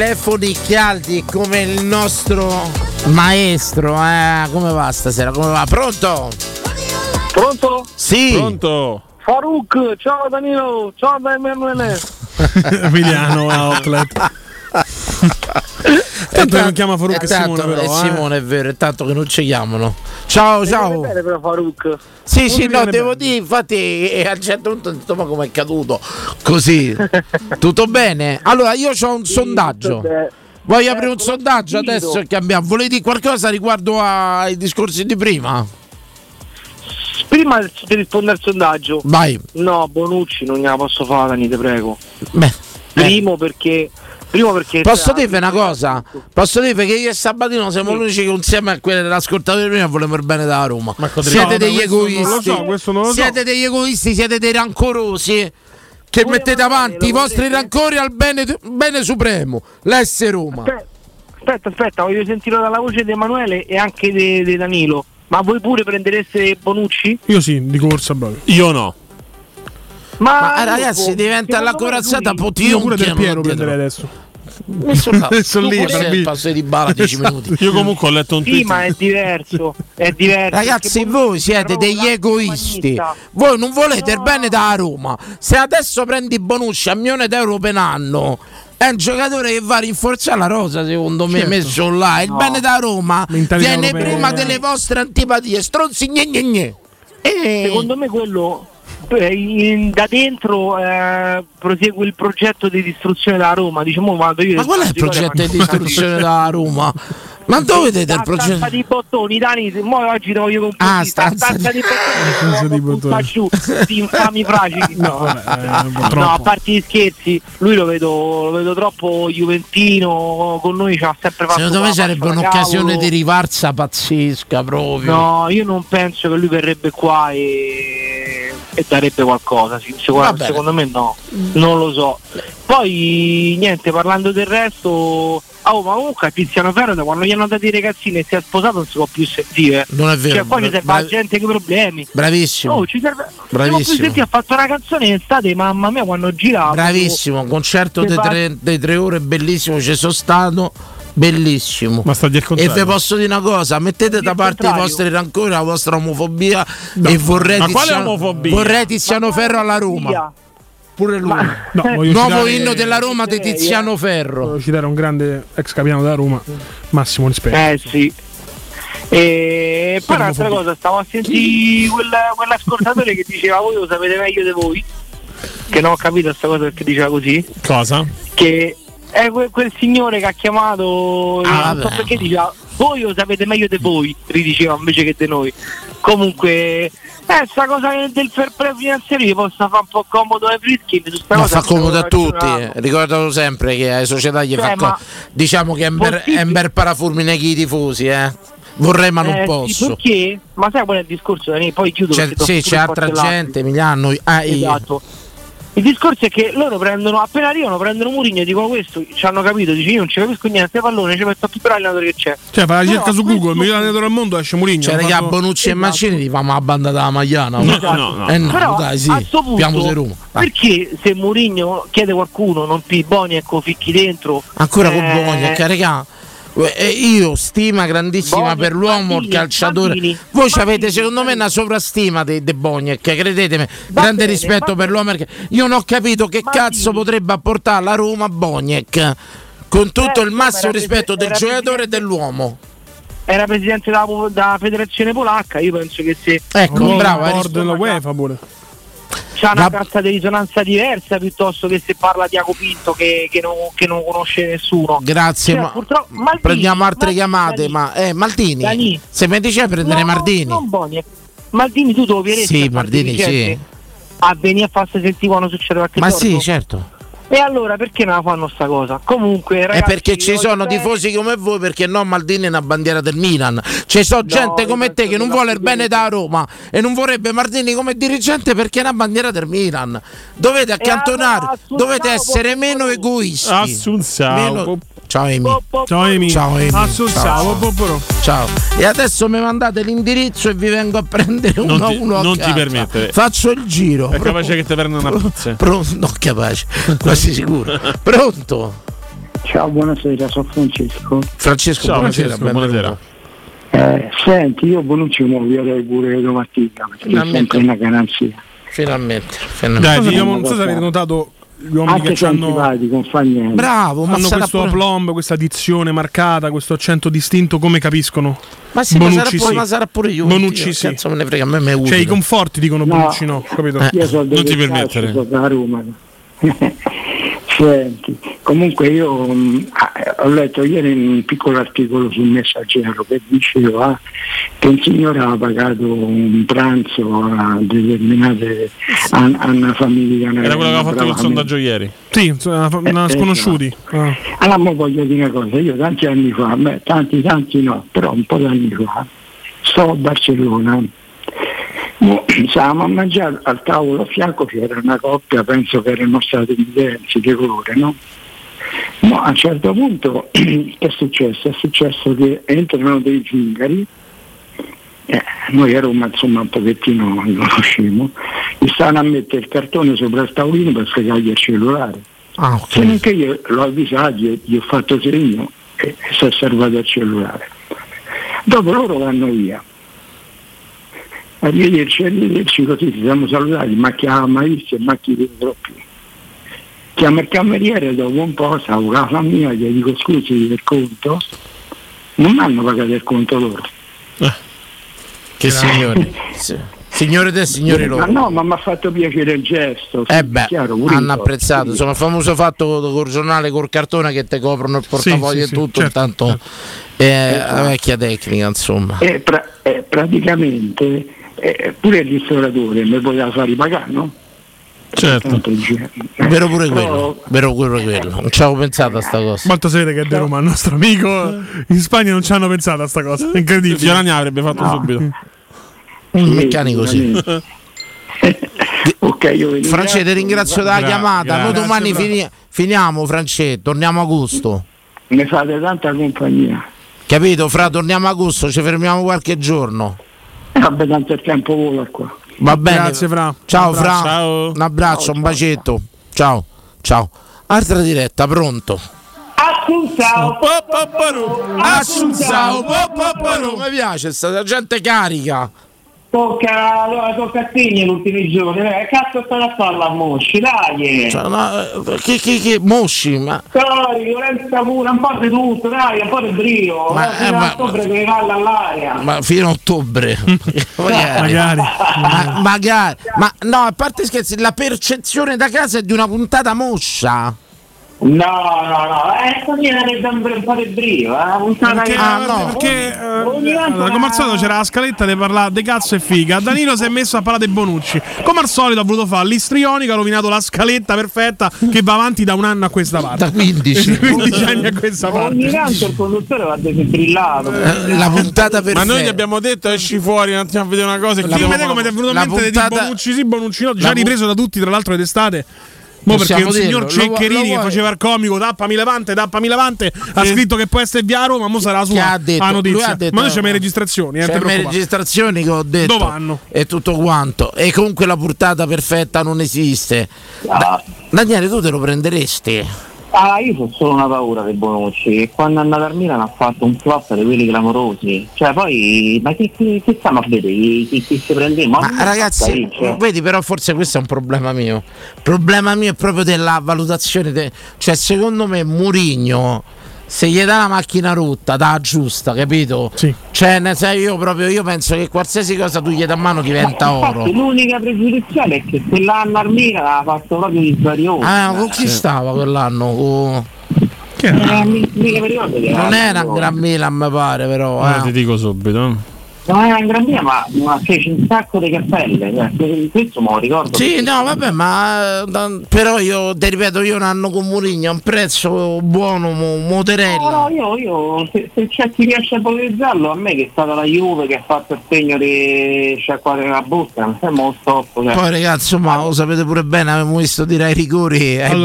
Telefoni chialdi come il nostro maestro, come va stasera? Come va? Pronto? Pronto? Sì. Pronto. Farouk, ciao Danilo, ciao da Emanuele. Emiliano Outlet. Tanto non chiama Farouk e Simone, però. Simone è vero, è tanto che non ci chiamano. Ciao, ciao. Bene però Farouk. Sì, sì, no, devo dire, infatti, a un certo punto, ma come è caduto? Così. Tutto bene? Allora, io ho un sondaggio. Voglio aprire un sondaggio adesso che abbiamo. Volevi qualcosa riguardo ai discorsi di prima? Prima di rispondere al sondaggio. Vai. No, Bonucci non gliela posso fare, Dani, te prego. Beh. Primo perché posso dirvi una cosa? Posso dirvi che io e Sabatino siamo l'unici che insieme a quelli dell'ascoltatore prima volevamo il bene della Roma. Siete degli egoisti. Non lo so, questo non lo so. Siete degli egoisti, siete dei rancorosi che voi mettete avanti i vostri rancori al bene supremo, l'essere Roma. Aspetta, voglio sentirlo dalla voce di Emanuele e anche di Danilo. Ma voi pure prendereste Bonucci? Io sì, di corsa proprio. Io no. Ma ragazzi, diventa la corazzata, io pure Del Piero prenderei adesso. messo lì per il passo di Bala 10 minuti. Io comunque ho letto un tweet. Sì, ma è diverso, è diverso. Ragazzi, voi siete degli egoisti. Voi non volete il bene da Roma. Se adesso prendi Bonucci €1 milione per anno, è un giocatore che va a rinforzare la rosa, secondo me, certo. Messo là. Il bene da Roma viene prima delle vostre antipatie. Stronzi gne. Secondo me quello da dentro prosegue il progetto di distruzione della Roma. Diciamo, vado io. Ma qual è il progetto di distruzione della Roma? Ma dove vedete il progetto? Stanza di bottoni, Dani, oggi te voglio comprare. Stanza di bottoni. Sti infami fragili. No, a parte gli scherzi, lui lo vedo troppo juventino, con noi ci ha sempre fatto. Secondo me sarebbe un'occasione di rivalsa pazzesca proprio. No, io non penso che lui verrebbe qua e darebbe qualcosa, secondo me no. Non lo so. Poi niente, parlando del resto. Oh, ma comunque Tiziano Ferro, da quando gli hanno dato i ragazzini e si è sposato, non si può più sentire. Non è vero. Cioè, poi ci serve la gente che problemi. Bravissimo. Oh, ci serve. Bravissimo. Più sentire, ha fatto una canzone in estate, mamma mia, quando girava. Bravissimo, un concerto di 3 ore bellissimo, ci sono stato. Bellissimo. Ma sta di e vi posso dire una cosa: mettete da parte i vostri rancori, la vostra omofobia. No. E vorrei Tiziano Ferro alla Roma. Pure lui. Nuovo inno della Roma di Tiziano Ferro. Voglio citare un grande ex capitano della Roma, Massimo Rispetto. Sì. E poi un'altra cosa, stavo a sentire quell'ascoltatore che diceva voi lo sapete meglio di voi, che non ho capito questa cosa perché diceva così. Cosa? Che è quel signore che ha chiamato, non so perché diceva voi lo sapete meglio di voi, ridiceva invece che di noi. Comunque sta cosa del fair play finanziario possa fare un po' comodo ai frischi, ma fa comodo a tutti, ricordalo sempre che alle società gli fa diciamo che è un bel parafulmine chi i tifosi, vorrei ma non posso. Perché? Ma sai qual è il discorso? Poi chiudo. Sì, c'è altra gente, Milano. Esatto. Il discorso è che loro prendono, appena arrivano prendono Mourinho e dicono questo, ci hanno capito, dici io non ci capisco niente, pallone ci metto più bravo allenatore che c'è. Cioè fa la ricerca su Google, il miglior allenatore al mondo esce Mourinho. Cioè raga, Bonucci e Mancini li fanno la banda della Magliana. No. Però dai, sì, a sto punto Roma. Perché se Mourinho chiede qualcuno, non ti Boni, ecco, ficchi dentro. Ancora con Boni, che raga. Io stima grandissima per l'uomo, il calciatore. Voi avete secondo me una sovrastima dei Boniek, credetemi, grande rispetto per l'uomo. Io non ho capito che cazzo potrebbe apportare la Roma Boniek, con tutto il massimo rispetto del giocatore e dell'uomo. Era presidente della federazione polacca, io penso che se ecco, bravo, della UEFA pure. C'ha una carta di risonanza diversa piuttosto che se parla di Thiago Pinto che non conosce nessuno. Grazie, cioè, Maldini, prendiamo altre chiamate. Maldini. Danì. Se mi dice prendere Maldini. Non Boni. Maldini tu dovevi essere. Sì, Maldini sì. A venire a farsi sentire quando succede qualche cosa. Ma torto. Sì, certo. E allora perché non la fanno sta cosa? Comunque ragazzi, è perché ci sono tifosi come voi, perché no Maldini è una bandiera del Milan. Ci sono gente come te che non vuole il bene da Roma e non vorrebbe Maldini come dirigente perché è una bandiera del Milan. Dovete accantonare, allora, dovete essere meno egoisti. Ciao Emi. E adesso mi mandate l'indirizzo e vi vengo a prendere uno a uno. Non ti permettere. Faccio il giro. È capace che ti prenda una pizza. Non capace, quasi sicuro. Pronto? Ciao, buonasera, sono Francesco. Buonasera. Senti, io Bonucci non vi avrei pure domattina perché è sempre una garanzia. Finalmente. Dai, non so se avete notato. Gli uomini anche che hanno bravo, ma hanno questo aplomb, questa dizione marcata, questo accento distinto, come capisco? Ma sì, Bonucci sarà pure io. Bonucci sì. Cazzo, me ne frega, a me è utile. Cioè i Conforti dicono Bonucci no, capito? Non ti permettere. Senti, comunque io ho letto ieri un piccolo articolo sul Messaggero che diceva che un signore ha pagato un pranzo a determinate a una famiglia. Era quello che aveva fatto il sondaggio ieri. Sì, sconosciuti. Allora mo voglio dire una cosa, io tanti anni fa, tanti no, però un po' di anni fa, sto a Barcellona. Stavamo a mangiare al tavolo a fianco, c'era una coppia, penso che erano statunitensi di colore, no? Ma a un certo punto è successo? È successo che entrano dei zingari, noi a Roma insomma un pochettino li conosciamo, gli stanno a mettere il cartone sopra il tavolino per fregargli il cellulare. Ah, okay. E neanche io l'ho avvisato, gli ho fatto segno e si è salvato il cellulare. Dopo loro vanno via. Arrivederci, così ci siamo salutati, ma chi ha mai visto e ma chi vedrò più. Chiamo il cameriere, dopo un po' stavo a casa mia, gli dico scusi per conto, non mi hanno pagato il conto loro. Che signore, signore del signore loro. Ma no, ma mi ha fatto piacere il gesto. E beh, chiaro, hanno apprezzato, sì. Insomma, il famoso fatto col giornale, col cartone che ti coprono il portafoglio, sì, e tutto, certo. Intanto la vecchia tecnica, insomma. Praticamente pure il ristoratore mi poteva fare pagare, no? Certo, vero pure quello, vero pure quello. Non ci avevo pensato a sta cosa. Quanto sera che è vero, ma il nostro amico in Spagna non ci hanno pensato a sta cosa. Incredibile, Fiorani avrebbe fatto subito. Un meccanico sì. Ok, io Francesco ti ringrazio della chiamata. Noi domani finiamo, Francesco, torniamo a agosto. Ne fate tanta compagnia. Capito, Fra, torniamo a agosto, ci fermiamo qualche giorno. Vabbè, tanto il tempo vola qua. Va bene. Grazie, Fra. Ciao, Fra. Ciao. Un abbraccio, ciao, un bacetto. Ciao. Ciao. Altra diretta, pronto. Assunzao. Assunzao. Mi piace, sta gente carica. Tocca a segno gli ultimi giorni. Cazzo sta a fare la Mosci, dai. Cioè, ma che Mosci, ma dai, violenza pura, un po' di tutto, dai, un po' di brio. Ma fino a ottobre deve farla all'aria. Ma fino a ottobre. Magari. Magari. Ma no, a parte scherzi, la percezione da casa è di una puntata moscia. No, stasera è un po' di brio, perché, perché come al solito c'era la scaletta di parlare di cazzo e figa. Danilo si è messo a parlare di Bonucci, come al solito ha voluto fare l'istrionico, ha rovinato la scaletta perfetta che va avanti da un anno a questa parte, da 15 anni a questa parte. Ogni tanto il conduttore va defibrillato, la puntata perfetta. Ma noi gli abbiamo detto esci fuori, andiamo a vedere una cosa, e vedi come ti è venuto in mente di Bonucci sì, Bonucci no, già ripreso da tutti tra l'altro d'estate. Mo perché il signor Ceccarini, che faceva il comico, tappami levante, ha scritto che può essere via Roma, mo sarà sua la notizia. Detto, ma noi c'è le registrazioni, che ho detto. Dove vanno? E tutto quanto. E comunque la portata perfetta non esiste. Daniele, tu te lo prenderesti? Io ho solo una paura del Bonucci, che quando è andato al Milan ha fatto un flop di quelli clamorosi. Cioè poi, ma che stiamo a vedere? Chi si prende? Ma ragazzi, vedi, però forse questo è un problema mio. Il problema mio è proprio della valutazione. Cioè secondo me Mourinho, se gli dà la macchina rotta, dà giusta, capito? Sì. Cioè, io penso che qualsiasi cosa tu gli dà a mano diventa oro. L'unica pregiudiziale è che quell'anno al Milan l'ha fatto proprio di Zariolo. Con chi stava quell'anno? Non era un gran Milan, mi pare, però. Ti dico subito. Non era in gran via, ma fece un sacco di cappelle, questo me lo ricordo. Sì, no, vabbè, ma però io ti ripeto, io un anno con Mourinho a un prezzo buono, moterella. No, io se c'è chi riesce a ipotizzarlo, a me che è stata la Juve che ha fatto il segno di sciacquare la busta, non sembra lo stoppo. Cioè. Poi ragazzi, ma lo sapete pure bene, avevamo visto tirare i rigori ai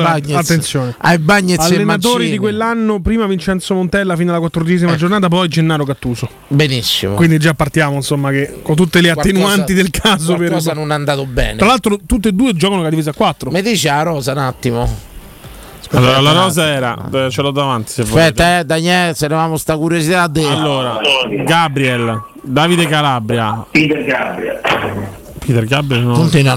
Bagnez, allenatori di quell'anno, prima Vincenzo Montella fino alla 14ª giornata, poi Gennaro Gattuso. Benissimo. Quindi già partiamo, insomma, che con tutte le attenuanti del caso qualcosa non è andato bene. Tra l'altro tutte e due giocano la divisa 4. Mi dice la rosa un attimo. Allora, la rosa era, ce l'ho davanti se aspetta, Daniele, se eravamo sta curiosità di... Allora, Gabriel, Davide Calabria, Peter Gabriel no. Continua.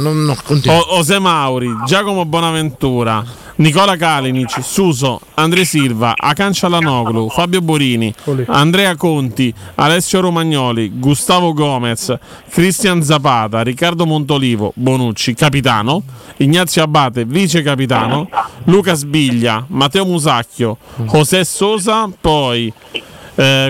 José Mauri, Giacomo Bonaventura, Nicola Kalinic, Suso, Andre Silva, Akan Çalhanoğlu, Fabio Borini, Andrea Conti, Alessio Romagnoli, Gustavo Gomez, Cristian Zapata, Riccardo Montolivo, Bonucci, capitano, Ignazio Abate, vice capitano, Luca Sbiglia, Matteo Musacchio, José Sosa, poi...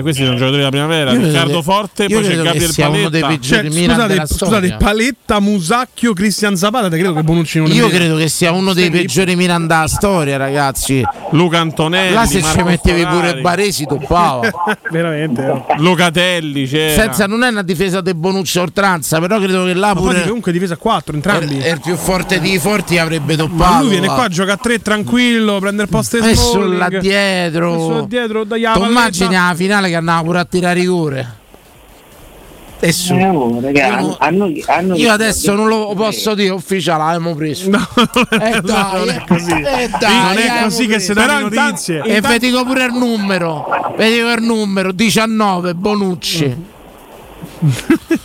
questi sono giocatori della primavera. Riccardo Forte, poi c'è Gabriel Paletta. Scusate, Paletta, Musacchio, Cristian Zapata. Credo che Bonucci non io è credo che sia uno dei peggiori Milan della storia, ragazzi. Luca Antonelli. Là se ci mettevi pure Baresi, toppava. Veramente. Locatelli. Senza, non è una difesa di Bonucci a oltranza, però credo che là pure. Ma comunque difesa a 4 entrambi. È il più forte dei forti, avrebbe toppato. Ma lui viene qua, gioca a 3 tranquillo, prende il posto e sulla dietro. Tu immagini finale che andava pure a tirare rigore. E su. Raga, hanno io adesso non lo posso dire ufficiale, abbiamo preso. No, non è così. Non è così che si danno notizie. E vi dico pure il numero. Vi dico il numero 19 Bonucci.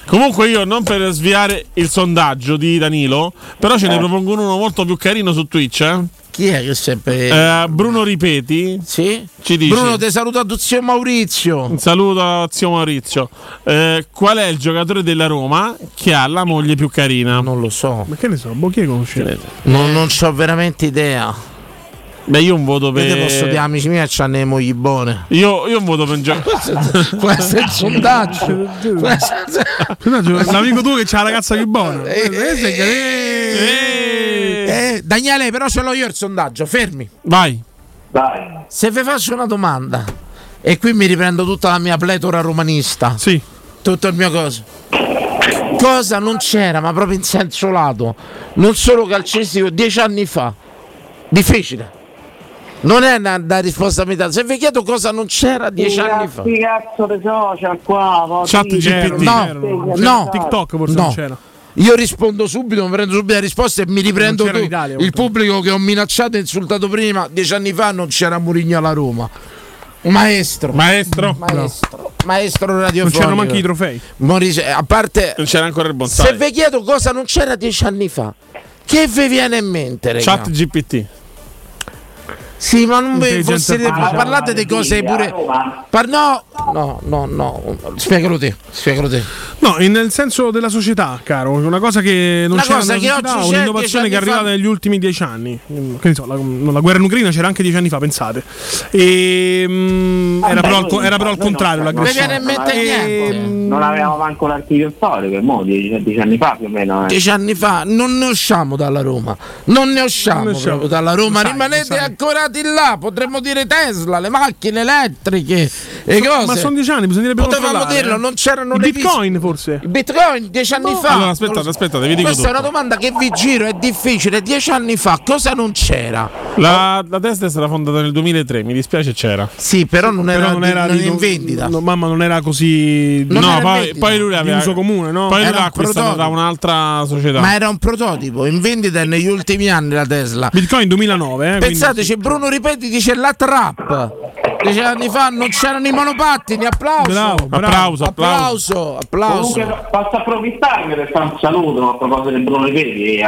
Comunque io, non per sviare il sondaggio di Danilo, però ce ne propongo uno molto più carino su Twitch, eh? Chi è che sempre Bruno Ripeti? Sì. Ci dice: Bruno, ti saluta zio Maurizio. Un saluto a zio Maurizio. Qual è il giocatore della Roma che ha la moglie più carina? Non lo so. Ma che ne so, chi conoscete? Non c'ho veramente idea. Beh, io un voto per. Io te posso dire, amici miei, c'hanno le mogli buone. Io un voto per un giocatore. Questo è il sondaggio. Un amico tuo che c'ha la ragazza più buona. Daniele, però ce l'ho io il sondaggio, fermi. Vai. Se vi faccio una domanda, e qui mi riprendo tutta la mia pletora romanista. Sì. Tutto il mio cosa non c'era, ma proprio in senso lato, non solo calcistico, 10 anni fa. Difficile. Non è una risposta metà. Se vi chiedo cosa non c'era 10 anni fa. Che cazzo di social qua? Chat GPT. No. TikTok forse non c'era. Io rispondo subito, mi prendo subito la risposta e mi riprendo tu. Italia, il pubblico che ho minacciato e insultato prima. 10 anni fa non c'era Mourinho alla Roma. Maestro radiofonico. Non c'erano anche i trofei. A parte, non c'era ancora il bonsai. Se vi chiedo cosa non c'era 10 anni fa, che vi viene in mente? Regà? Chat GPT. Sì, ma non vi parlate di cose pure. No. Spiegalo te. No, nel senso della società, caro, una cosa che non c'era nella società, c'è un'innovazione che è arrivata negli ultimi 10 anni. Che ne so, la guerra in Ucraina c'era anche 10 anni fa, pensate. Era però al contrario la guerra. Non avevamo manco l'archivio storico, mo 10 anni fa più o meno. 10 anni fa non ne usciamo dalla Roma. Rimanete ancora di là, potremmo dire Tesla, le macchine elettriche e cose. Ma sono 10 anni, bisognerebbe potevamo dirlo, non c'erano le Bitcoin forse. Bitcoin 10 anni fa. Allora, aspettate, vi dico questa tutto. È una domanda che vi giro, è difficile. 10 anni fa cosa non c'era? La testa è stata fondata nel 2003, mi dispiace, c'era. Sì, però non era in vendita. Mamma non era così. Poi lui aveva uso comune, no? Poi era acquistato da un'altra società. Ma era un prototipo, in vendita negli ultimi anni la Tesla. Bitcoin 2009, pensate. C'è Bruno Ripeti, dice la trap. 10 anni fa non c'erano i monopattini. Applauso. Comunque posso approfittarmi per fare un saluto a proposito del Bruno Ripeti,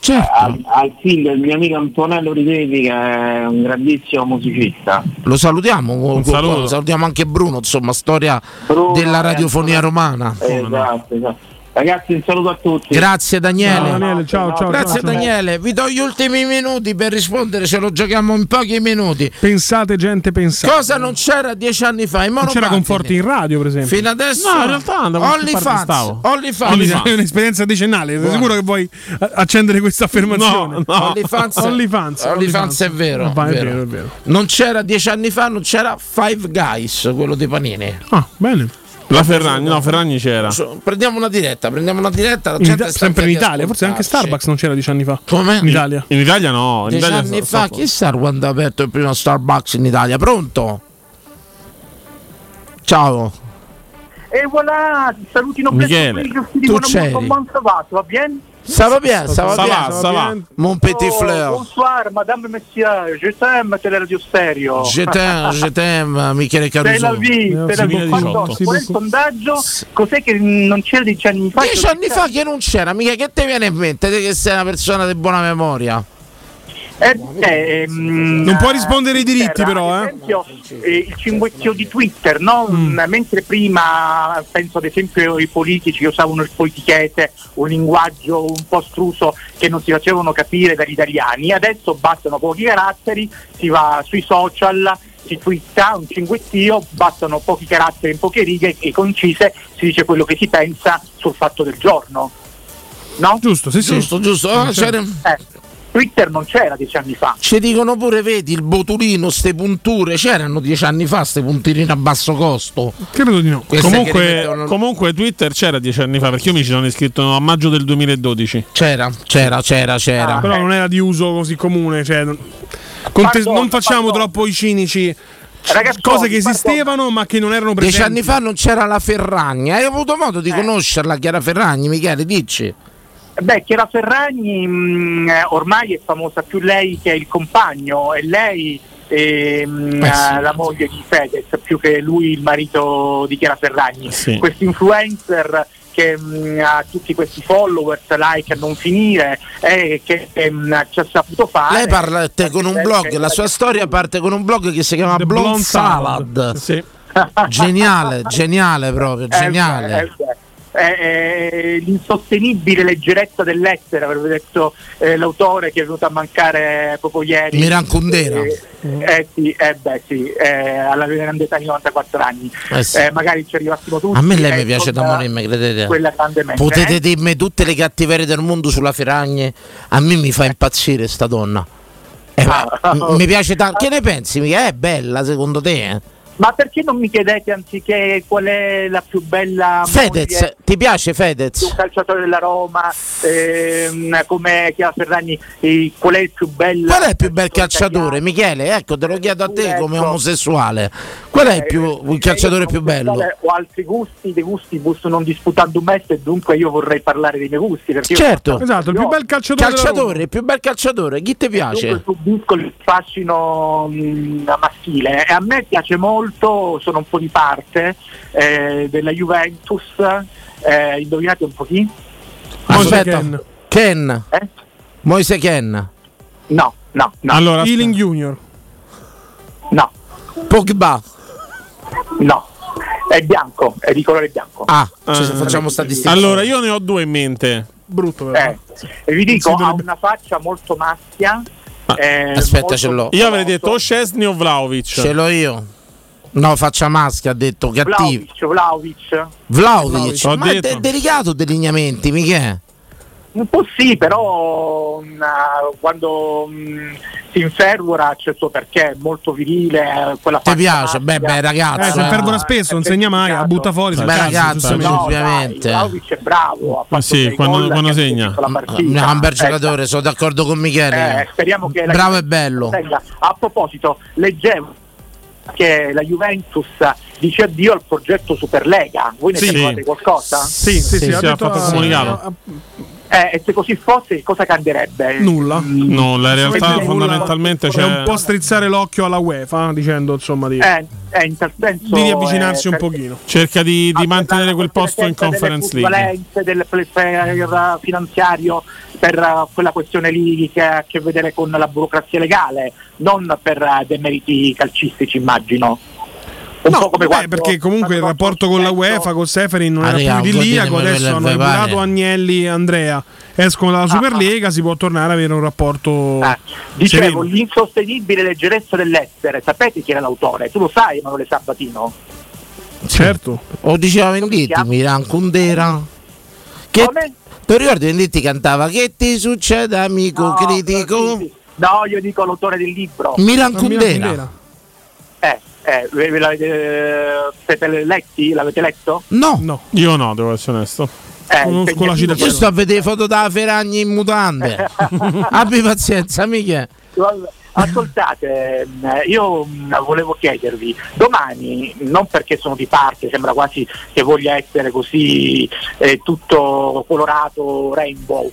certo. Al figlio del mio amico Antonello Ripeti, che è un grandissimo musicista. Lo salutiamo, salutiamo anche Bruno, insomma, storia Bruno, della radiofonia romana. Esatto. Ragazzi, un saluto a tutti. Grazie Daniele. Ciao, grazie Daniele. Vi do gli ultimi minuti per rispondere, ce lo giochiamo in pochi minuti. Pensate. Cosa non c'era 10 anni fa? Non c'era Conforti in radio, per esempio. Fino adesso. No, in realtà OnlyFans. È un'esperienza decennale. Sei sicuro che vuoi accendere questa affermazione? No. OnlyFans è vero. Non c'era 10 anni fa, non c'era Five Guys, quello dei panini. Ah, bene. La Ferragni, Ferragni c'era. Prendiamo una diretta. La gente sempre in Italia, forse anche Starbucks non c'era 10 anni fa. Come? In Italia no. 10 anni fa, chissà quando ha aperto il primo Starbucks in Italia. Pronto? Ciao. E voilà, salutino Michele. Tu c'eri? Ça va bien. Mon petit fleur. Bonsoir, madame, messieurs. Je t'aime, télé radio stereo. Je t'aime, Michele Caruso. C'est la vie. Quando il sondaggio, cos'è che non c'era 10 anni fa? 10 anni fa che non c'era, mica che ti viene in mente? Te che sei una persona di buona memoria. Non può rispondere ai diritti, però. Ad esempio, il cinguettio di Twitter, no? Mentre prima penso ad esempio ai politici che usavano il politichete, un linguaggio un po' struso che non si facevano capire dagli italiani, adesso bastano pochi caratteri, si va sui social, si twitta un cinguettio, bastano pochi caratteri in poche righe e concise, si dice quello che si pensa sul fatto del giorno, no? Giusto. Twitter non c'era 10 anni fa. Ci dicono pure, vedi, il botulino, ste punture, c'erano 10 anni fa ste punturine a basso costo. Credo di no. Comunque Twitter c'era 10 anni fa, perché io mi ci sono iscritto a maggio del 2012. C'era. Però non era di uso così comune, cioè non facciamo troppo i cinici. ragazzi, cose che esistevano ma che non erano presenti. 10 anni fa non c'era la Ferragni. Hai avuto modo di conoscerla Chiara Ferragni, Michele, dici? Beh, Chiara Ferragni ormai è famosa più lei che il compagno, e lei la moglie di Fedez più che lui il marito di Chiara Ferragni, questo influencer che ha tutti questi followers, like a non finire, e che ci ha saputo fare. Lei parte con un blog, la sua storia parte con un blog che si chiama The Blonde Salad. Sì. Geniale, geniale proprio, geniale. L'insostenibile leggerezza dell'essere, avrebbe detto l'autore, che è venuto a mancare proprio ieri. Miran Kundera. Alla grande età di 94 anni. Magari ci arrivassimo tutti. A me lei mi piace da morire, credete? Potete dirmi tutte le cattiverie del mondo sulla Ferragni, a me mi fa impazzire sta donna. Mi piace tanto. Che ne pensi, Michele? È bella secondo te? Ma perché non mi chiedete anziché qual è la più bella Fedez? Ti piace Fedez? Un calciatore della Roma, come Chiara Ferragni, qual è il più bello? Qual è il più bel calciatore, Michele? Ecco, te lo chiedo a te, come omosessuale. Qual è il calciatore più bello? Ho altri gusti, dei gusti non disputando un mezzo, e dunque io vorrei parlare dei miei gusti. Perché certo, esatto, il più bel calciatore, il più bel calciatore, chi ti piace? Io subisco il fascino maschile, e a me piace molto. Sono un po' di parte della Juventus, indovinate un po' chi? Moise Kean. No. Allora, Ealing Junior. No. Pogba. No. È bianco, è di colore bianco. Facciamo sta distinzione. Allora, io ne ho due in mente. Brutto, però. Vi dico, ha una faccia molto maschia. Aspetta, ce l'ho. Io avrei detto o Szczęsny o Vlahovic. Ce l'ho io. No, faccia maschia, ha detto cattivo. Vlahovic. Ma detto. È delicato delineamenti, Michè. Un po' sì, però quando si infervora c'è il suo perché, è molto virile. Quella ti piace? Beh, ragazzo. Si infervora spesso, non segna mai, la butta fuori. Beh, ragazzo, ovviamente. Vlahovic è bravo. Ha fatto quando segna. Un bel giocatore, sono d'accordo con Michele. Speriamo che bravo e bello. A proposito, leggevo che la Juventus dice addio al progetto Superlega. Voi ne pensate qualcosa? Sì, ha detto, fatto comunicato. E se così fosse, cosa cambierebbe? Nulla. No, la realtà fondamentalmente c'è un po' strizzare l'occhio alla UEFA, dicendo insomma di in tal senso di riavvicinarsi un pochino. Cerca di mantenere quel posto in Conference League. Del finanziario per quella questione lì che ha a che vedere con la burocrazia legale, non per demeriti calcistici, immagino. No, perché comunque il rapporto con la UEFA, con Seferin, non era più idilliaco. Adesso hanno liberato Agnelli e Andrea, escono dalla Superlega, si può tornare ad avere un rapporto. Dicevo, l'insostenibile leggerezza dell'essere. Sapete chi era l'autore? Tu lo sai, Emanuele Sabatino? Certo. O diceva Venditti, Miran Kundera. Tu ricordi Venditti cantava "Che ti succede, amico critico"? No, io dico l'autore del libro, Miran Kundera. L'avete letto? No, io no, devo essere onesto. Io sto a vedere foto da Ferragni in mutande. Abbi pazienza, Michele. Ascoltate, io volevo chiedervi, domani, non perché sono di parte, sembra quasi che voglia essere così tutto colorato rainbow,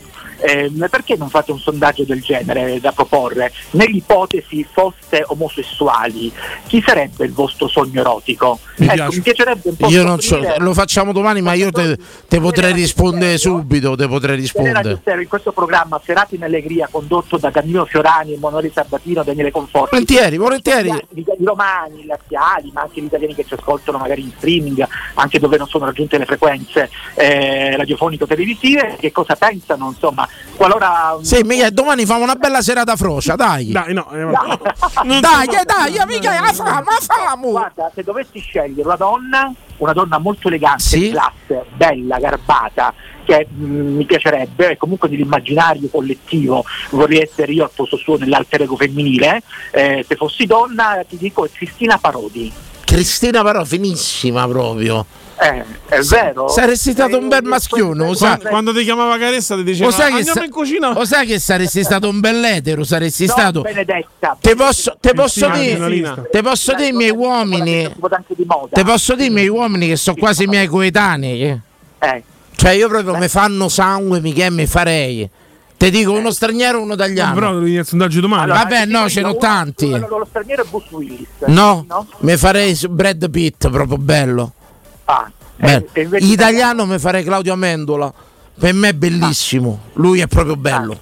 perché non fate un sondaggio del genere da proporre? Nell'ipotesi foste omosessuali, chi sarebbe il vostro sogno erotico? Mi piacerebbe un po'. Io non so, lo facciamo domani, ma io te potrei rispondere subito, te potrei rispondere. In questo programma Serate in Allegria, condotto da Danilo Fiorani e Emanuele Sabatino, Danilo Conforti. Volentieri. I romani, i laziali, ma anche gli italiani che ci ascoltano magari in streaming, anche dove non sono raggiunte le frequenze radiofonico-televisive, che cosa pensano, insomma? Qualora Michele, domani famo una bella serata frocia, dai, amica, la famo. Guarda, se dovessi scegliere una donna molto elegante, di classe, bella, garbata, che mi piacerebbe, comunque nell'immaginario collettivo vorrei essere io al posto suo nell'alter ego femminile, se fossi donna ti dico Cristina Parodi. Cristina però finissima proprio. È vero. Saresti stato un bel maschione, quando ti chiamava Caressa ti diceva andiamo in cucina. Lo sai che saresti stato un bel etero, saresti stato Benedetta. Te posso dire i miei uomini. Te posso dire i miei uomini che sono quasi i miei coetanei. Cioè io proprio mi fanno sangue, mi farei. Te dico uno straniero e uno italiano. Però il sondaggio domani. Allora, vabbè, no, ce n'ho tanti. Lo straniero è Bruce Willis. No? Mi farei Brad Pitt, proprio bello. Italiano mi farei Claudio Amendola. Per me è bellissimo. Lui è proprio bello.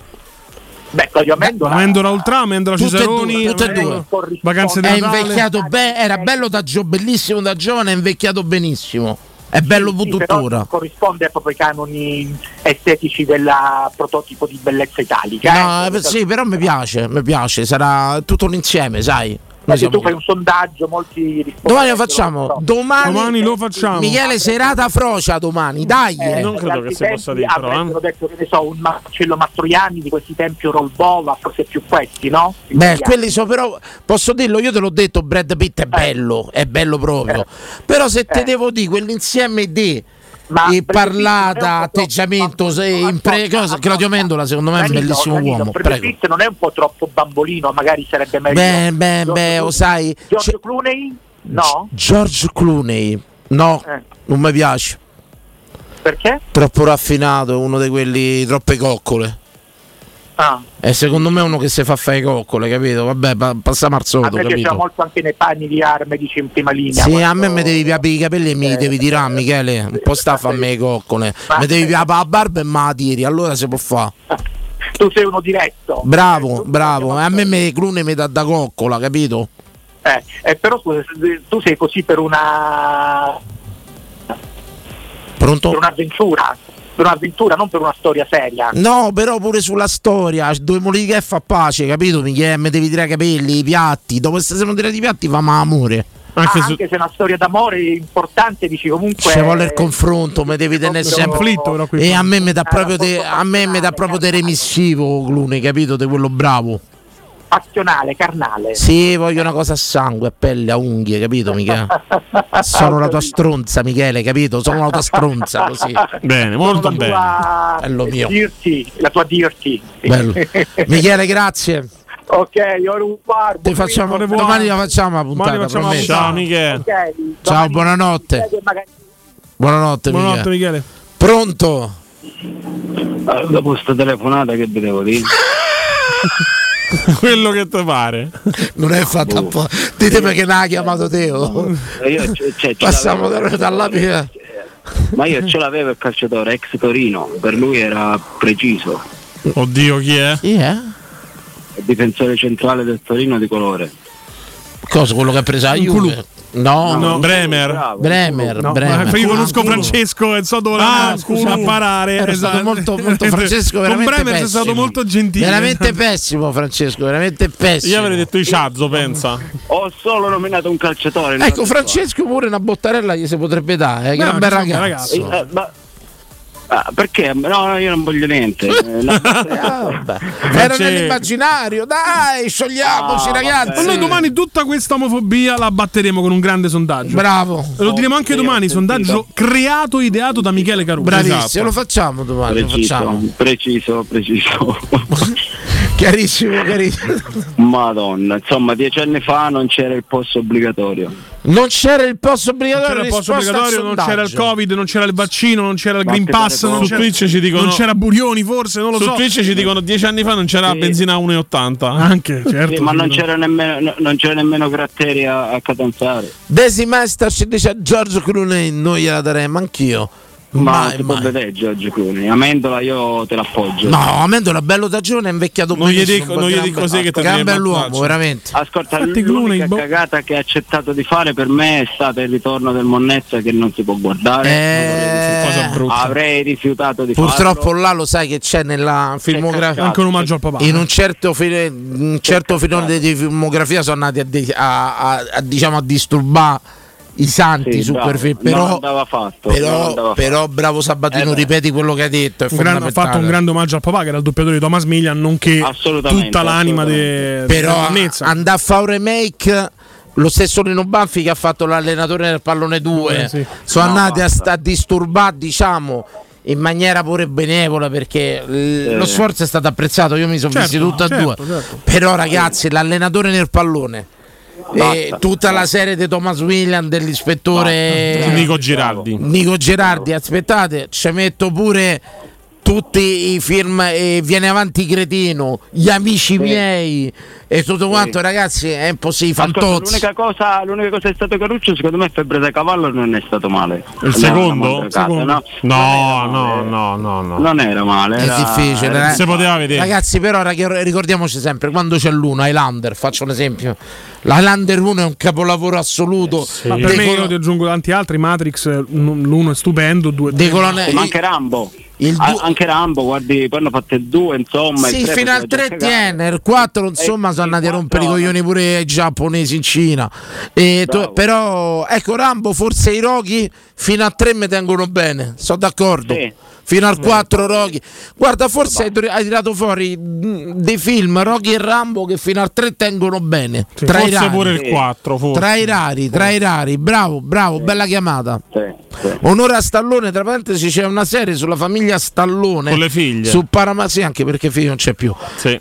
Claudio Amendola. Amendola Ultra, Amendola Cesaroni. Tutte e due. Vacanze di Natale. È invecchiato bene. Era bello bellissimo da giovane, è invecchiato benissimo. È bello tuttora. Corrisponde proprio ai canoni estetici del prototipo di bellezza italica. No, sì, però mi piace, sarà tutto un insieme, sai. Tu fai un sondaggio, molti rispondono. Domani lo facciamo. Michele, serata frocia domani, dai. Non credo che si possa dire, però. Hanno detto che ne so, un Marcello Mastroianni di questi tempi, un Rolbova, forse più questi, no? Quelli sono però, posso dirlo, io te l'ho detto, Brad Pitt è bello proprio. Però se te devo dire quell'insieme di parlata, atteggiamento, Claudio Mendola secondo me è un bellissimo uomo. Brad Pitt non è un po' troppo bambolino, magari sarebbe meglio. Sai George Clooney? No. George Clooney? No, non mi piace. Perché? Troppo raffinato, è uno di quelli troppe coccole. E secondo me è uno che si fa fare coccole, capito? Vabbè, passa marzoto, capito? A me piaceva molto anche nei panni di Armedici in prima linea. Sì, a me mi devi aprire i capelli e mi devi tirare, Michele, un po' sta a farmi le coccole. Mi devi aprire la barba e me la tiri, allora si può fare. Tu sei uno diretto. Bravo, a me Clune mi dà da coccola, capito? Però scusa, tu sei così per una... Pronto? Per un'avventura, non per una storia seria. No, però pure sulla storia, due moli che fa pace, capito? Mi devi tirare i capelli, i piatti. Dopo se non tirati i piatti, fa ma amore. Anche se è una storia d'amore è importante, dici comunque. Ci vuole il confronto, mi devi tenere sempre. E a me mi dà proprio te remissivo, Clune, capito? Te quello bravo. Passionale, carnale. Sì, voglio una cosa a sangue, a pelle, a unghie, capito Michele? Sono la tua stronza, Michele, capito? Sono la tua stronza, così. Bene, molto bene. Bello mio. La tua dirty. Bello. Michele, grazie. Ok, io facciamo domani la facciamo la puntata. Ciao Michele. Okay, ciao, buonanotte. Buonanotte Michele. Pronto? Dopo questa telefonata che vi devo dire? Quello che ti pare non è fatto apposta. Ditemi che l'ha chiamato Teo. Io, passiamo dalla mia. Ma io ce l'avevo il calciatore ex Torino, per lui era preciso. Oddio, chi è? Il difensore centrale del Torino di colore. Cosa? Quello che ha preso Juve? No, Bremer. No, Bremer. Io conosco Francesco e so dove a parare. Era stato molto Francesco veramente con Bremer è stato molto gentile. Veramente pessimo Francesco, veramente pessimo. Io avrei detto Iciazzo, pensa. Ho solo nominato un calciatore. Ecco Francesco pure una bottarella gli si potrebbe dare, che è un bel ragazzo. Perché? No, io non voglio niente. Era nell'immaginario, dai, sciogliamoci ragazzi. Vabbè. Noi domani tutta questa omofobia la batteremo con un grande sondaggio. Bravo. Lo diremo anche domani, sondaggio creato e ideato da Michele Caruso. Bravissimo, esatto. Lo facciamo domani. Preciso. Chiarissimo. Madonna, insomma 10 anni fa non c'era il post obbligatorio. Non c'era il posto obbligatorio, non c'era il Covid, non c'era il vaccino, non c'era il Green Pass, non c'era Burioni forse, non lo so. Su Twitch ci dicono 10 anni fa non c'era benzina a 1,80 anche, certo. Sì, ma non c'era nemmeno Gratteri a Catanzaro. Desi Master ci dice a Giorgio Clooney noi gliela daremo anch'io. Ma vedete Giorgio Clooney, Amendola io te l'appoggio. No, Amendola bello da giovane, è invecchiato benissimo. Non gli dico così che è un bell'uomo, veramente. Ascolta, l'unica cagata che ha accettato di fare per me è stato il ritorno del Monnezza che non si può guardare. Cosa brutta. Avrei rifiutato di farlo. Là lo sai che c'è nella filmografia anche un omaggio al papà. In un certo filone di filmografia sono andati a disturbare i santi su quel film, però bravo Sabatino, ripeti quello che ha detto. Ha fatto un grande omaggio al papà che era il doppiatore di Thomas Milian, nonché tutta l'anima di Monnezza. Andare a fare un remake lo stesso Lino Banfi che ha fatto l'allenatore nel pallone 2 sì. Sono andati a disturbare, diciamo, in maniera pure benevola, perché lo sforzo è stato apprezzato. Io mi sono visti tutti e due. Però ragazzi, l'allenatore nel pallone e tutta la serie di Thomas William, dell'ispettore Nico Girardi. Nico Girardi, aspettate, ci metto pure tutti i film, viene avanti Cretino, gli amici miei e tutto quanto, ragazzi, è impossibile. Fantozzi. L'unica cosa è stato Caruccio, secondo me Febbre da Cavallo non è stato male. Il secondo? No. Non era male. Era difficile, era... si poteva vedere. Ragazzi, però ricordiamoci sempre, quando c'è l'uno, Highlander, faccio un esempio. L'Highlander 1 è un capolavoro assoluto. Ma per me, io ti aggiungo tanti altri, Matrix, l'uno è stupendo, due ma anche Rambo. Anche Rambo, guardi, poi hanno fatto il 2, insomma. Sì, il 3 fino al 3 tiene, il 4, insomma, sono andati a rompere i coglioni pure ai giapponesi in Cina. Però, ecco, Rambo, forse i Rocky fino a 3 mi tengono bene, sono d'accordo. Sì. Fino al 4 Rocky. Guarda, forse hai tirato fuori dei film, Rocky e Rambo, che fino al 3 tengono bene. Sì, tra forse i rari. Pure il 4, forse. Tra i rari. Bravo, bella chiamata. Sì. Onore a Stallone, tra parentesi c'è una serie sulla famiglia Stallone. Con le figlie. Su Paramount, sì, anche perché figlio non c'è più. Sì.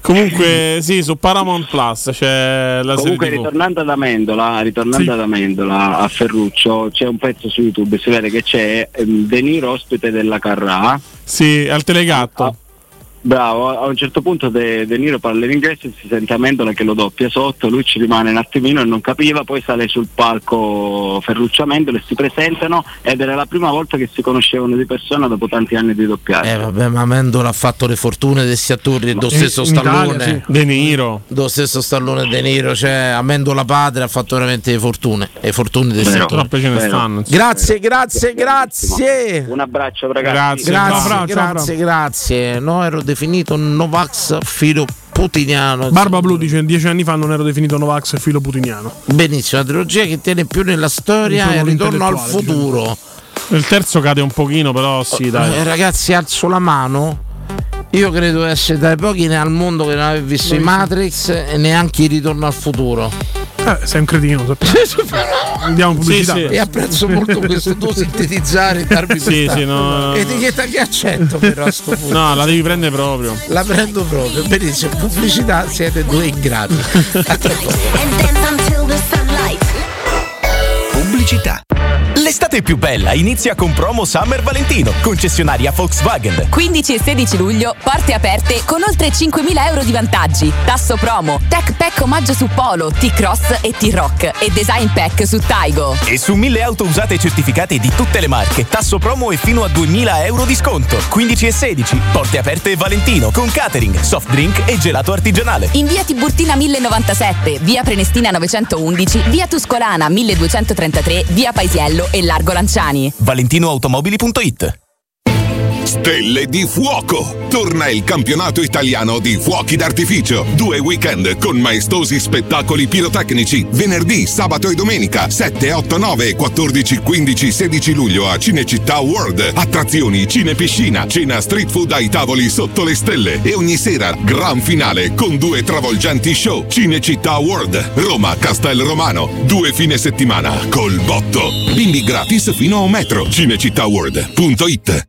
Comunque sì, su Paramount Plus c'è la comunque serie TV. ritornando ad Amendola a Ferruccio, c'è un pezzo su YouTube, si vede che c'è De Niro ospite della Carrà, sì, al Telegatto. Bravo, a un certo punto De Niro parla in inglese, si sente Amendola che lo doppia sotto, lui ci rimane un attimino e non capiva, poi sale sul palco Ferruccio Amendola e si presentano, ed era la prima volta che si conoscevano di persona dopo tanti anni di doppiaggio. Vabbè, ma Amendola ha fatto le fortune degli attori, dello stesso Stallone, Italia, sì. De Niro. Dello stesso Stallone, De Niro, cioè Amendola padre ha fatto veramente le fortune, degli attori. Grazie. Un abbraccio ragazzi. Grazie. No, ero definito Novax filo putiniano. Barba Blu dice: 10 anni fa non ero definito Novax filo putiniano. Benissimo, la trilogia che tiene più nella storia è il Ritorno al futuro. Diciamo. Il terzo cade un pochino, però sì, dai. Ragazzi, alzo la mano. Io credo di essere tra i pochi al mondo che non aver visto i Matrix e neanche il Ritorno al futuro. Sei un cretino, andiamo pubblicità. Sì. E apprezzo molto questo tuo sintetizzare e darmi etichetta che accetto, però a sto punto. No, la devi prendere proprio. La prendo proprio, benissimo. Pubblicità, siete 2 in grado. Pubblicità. L'estate più bella inizia con promo Summer Valentino, concessionaria Volkswagen. 15 e 16 luglio, porte aperte con oltre 5.000 euro di vantaggi. Tasso promo, tech pack omaggio su Polo, T-Cross e T-Rock e design pack su Taigo. E su 1.000 auto usate e certificate di tutte le marche, tasso promo e fino a 2.000 euro di sconto. 15 e 16, porte aperte e Valentino, con catering, soft drink e gelato artigianale. In via Tiburtina 1097, via Prenestina 911, via Tuscolana 1233, via Paisiello e Largo Lanciani. ValentinoAutomobili.it. Stelle di Fuoco! Torna il campionato italiano di fuochi d'artificio. 2 weekend con maestosi spettacoli pirotecnici. Venerdì, sabato e domenica 7, 8, 9, 14, 15, 16 luglio a Cinecittà World. Attrazioni, cinepiscina, cena street food ai tavoli sotto le stelle. E ogni sera, gran finale con 2 travolgenti show. Cinecittà World, Roma, Castel Romano. 2 fine settimana col botto. Bimbi gratis fino a 1 metro. Cinecittàworld.it.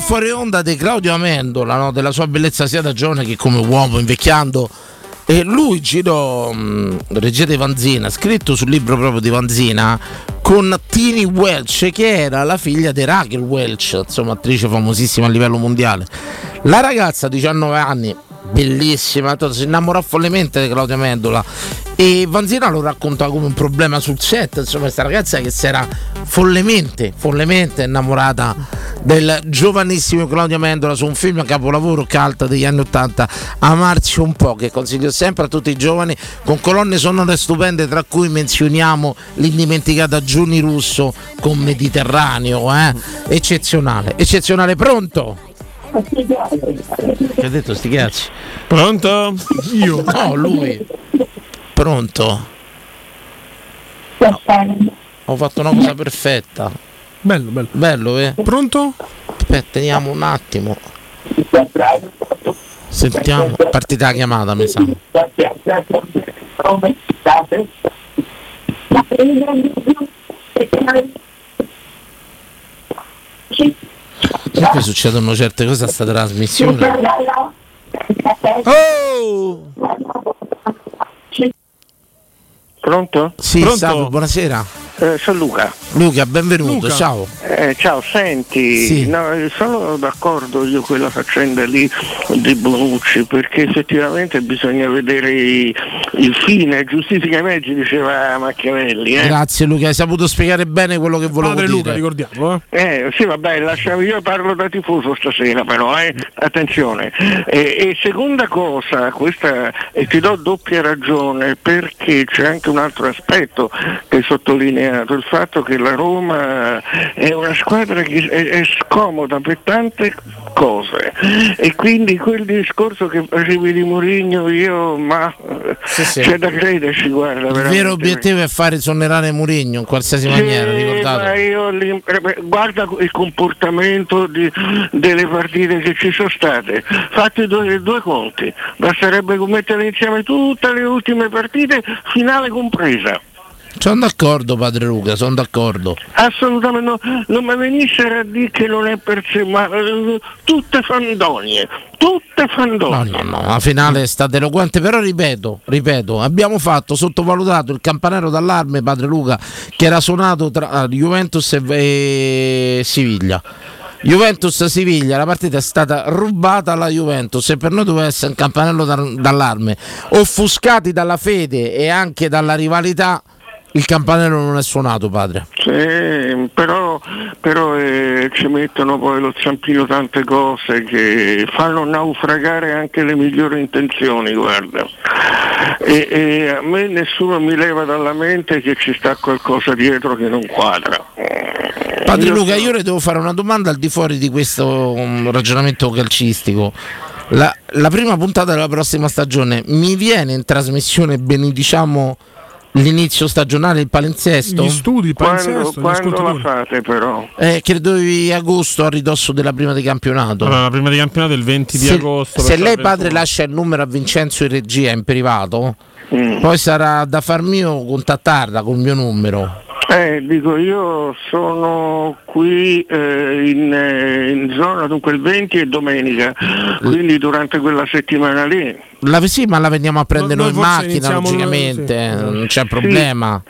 Fuori onda di Claudio Amendola, no? Della sua bellezza sia da giovane che come uomo invecchiando, e lui girò regia di Vanzina, scritto sul libro proprio di Vanzina, con Tini Welch, che era la figlia di Raquel Welch, insomma attrice famosissima a livello mondiale. La ragazza, 19 anni, bellissima, si innamorò follemente di Claudio Amendola e Vanzina lo raccontava come un problema sul set, insomma questa ragazza che si era follemente innamorata del giovanissimo Claudio Amendola, su un film capolavoro cult degli anni 80, Amarci un po', che consiglio sempre a tutti i giovani, con colonne sonore stupende tra cui menzioniamo l'indimenticata Giuni Russo con Mediterraneo, eccezionale. Pronto? Che ha detto sti cazzi? Pronto? Io? No, lui. Pronto? No. Ho fatto una cosa perfetta. Bello, eh? Pronto? Teniamo un attimo. Sentiamo, partita la chiamata, mi sa. Sempre succedono certe cose a sta trasmissione. Oh! Pronto? Sì, Pronto? Salve, buonasera. Sono Luca. Luca, benvenuto, Luca. Ciao. Ciao, senti, sì. No, sono d'accordo io quella faccenda lì di Bonucci, perché effettivamente bisogna vedere il fine, giustifica i mezzi, diceva Machiavelli. Grazie Luca, hai saputo spiegare bene quello che volevo dire. Luca, ricordiamolo. Sì, vabbè, lasciami, io parlo da tifoso stasera però, attenzione. E seconda cosa, questa, e ti do doppia ragione, perché c'è anche un altro aspetto che sottolinea, il fatto che la Roma è una squadra che è scomoda per tante cose, e quindi quel discorso che facevi di Mourinho, io ma sì. C'è da crederci, guarda, veramente. Il vero obiettivo è fare esonerare Mourinho in qualsiasi maniera, ricordate? Ma io, guarda il comportamento delle partite che ci sono state, fate due conti, basterebbe mettere insieme tutte le ultime partite, finale compresa. Sono d'accordo padre Luca, sono d'accordo. Assolutamente, non mi venissero a dire che non è per sé, ma tutte fandonie, tutte fandonie. No, la finale è stata eloquente, però ripeto, abbiamo sottovalutato il campanello d'allarme, padre Luca, che era suonato tra Juventus e Siviglia. Juventus-Siviglia, la partita è stata rubata alla Juventus e per noi doveva essere un campanello d'allarme. Offuscati dalla fede e anche dalla rivalità, il campanello non è suonato, padre. Sì, però ci mettono poi lo zampino tante cose che fanno naufragare anche le migliori intenzioni, guarda. E a me nessuno mi leva dalla mente che ci sta qualcosa dietro che non quadra. Padre Luca, io le devo fare una domanda al di fuori di questo ragionamento calcistico. La prima puntata della prossima stagione mi viene in trasmissione, benediciamo, l'inizio stagionale, il palinsesto? Gli studi, il palinsesto. Quando la fate però? Credo agosto, a ridosso della prima di campionato. Allora, la prima di campionato è il 20 di agosto. Se lei padre lascia il numero a Vincenzo in regia in privato, poi sarà da far mio contattarla col mio numero. Dico, io sono qui in zona, dunque il 20 è domenica, quindi durante quella settimana lì. Sì, ma la veniamo a prendere noi in macchina, logicamente, sì. Non c'è problema.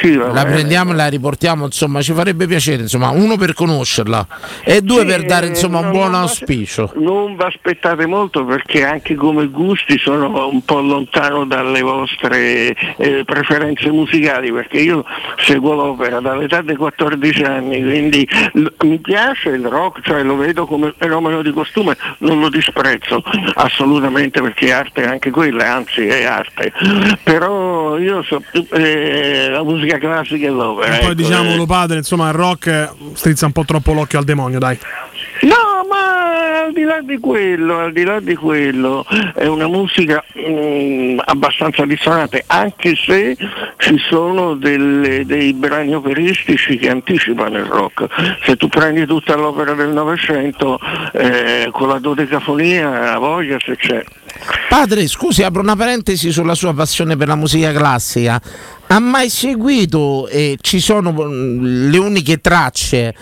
Sì, la prendiamo e la riportiamo, insomma, ci farebbe piacere, insomma, uno per conoscerla e due per dare, insomma, un buon auspicio. Non vi aspettate molto perché anche come gusti sono un po' lontano dalle vostre preferenze musicali, perché io seguo l'opera dall'età dei 14 anni, quindi mi piace il rock, cioè lo vedo come fenomeno di costume, non lo disprezzo assolutamente perché arte è anche quella, anzi è arte, però io so la musica classica e l'opera. E poi diciamolo padre, insomma il rock strizza un po' troppo l'occhio al demonio, dai. No, ma al di là di quello è una musica abbastanza dissonante, anche se ci sono dei brani operistici che anticipano il rock. Se tu prendi tutta l'opera del Novecento con la dodecafonia, voglia se c'è. Padre, scusi, apro una parentesi sulla sua passione per la musica classica. Ha mai seguito, ci sono le uniche tracce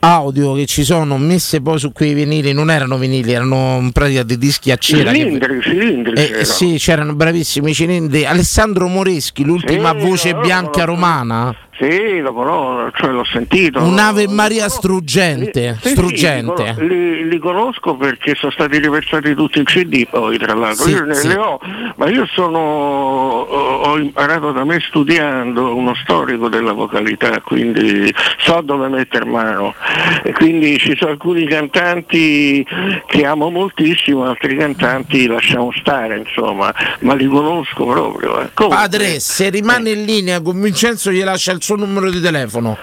audio che ci sono messe poi su quei vinili, non erano vinili, erano in pratica dei dischi a cera, cilindri c'era. Sì, c'erano bravissimi cilindri. Alessandro Moreschi, l'ultima voce bianca romana. Sì, l'ho sentito. Un'Ave Maria struggente. Struggente. Li conosco perché sono stati riversati tutti in CD poi, tra l'altro. Le ho, ma io ho imparato da me studiando, uno storico della vocalità, quindi so dove mettere mano. E quindi ci sono alcuni cantanti che amo moltissimo, altri cantanti lasciamo stare, insomma, ma li conosco proprio. Padre, se rimane in linea con Vincenzo gli lascia il suo numero di telefono.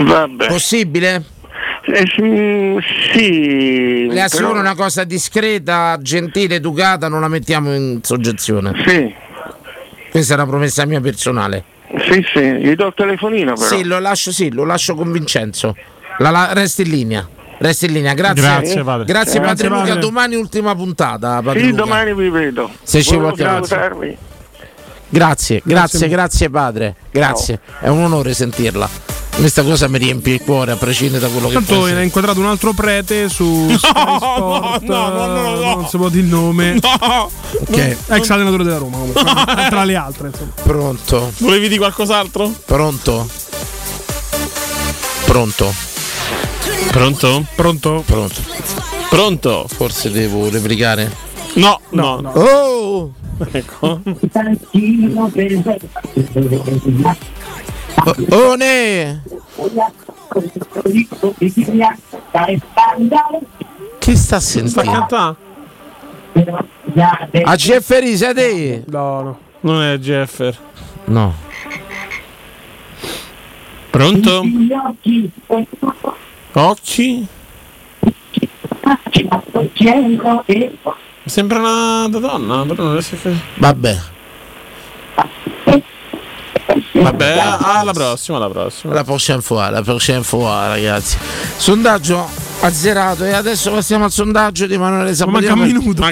Vabbè. Possibile? Sì. Le assicuro però... una cosa discreta, gentile, educata, non la mettiamo in soggezione. Sì. Questa è una promessa mia personale. Sì, gli do il telefonino però. Sì, lo lascio con Vincenzo. Resti in linea. Grazie padre. Grazie padre Luca, domani ultima puntata. Sì, Luca. Domani vi vedo. Se ci vuoi salutarmi. Grazie padre, grazie, è un onore sentirla. Questa cosa mi riempie il cuore a prescindere da quello. Tanto che poi ne ha inquadrato un altro prete su Sky Sport, no. Non si può dire il nome. No. Okay. Ex allenatore della Roma, tra le altre, insomma. Pronto. Volevi dire qualcos'altro? Pronto? Forse devo replicare. No. Oh! Ecco. Chi sta sentendo? A Jefferi siete? No, non è Jeffer. No. Pronto? Occhi? Sembra una donna, vabbè. Vabbè, alla prossima, ragazzi. Sondaggio azzerato e adesso passiamo al sondaggio di Emanuele Sabatino. Manca un minuto.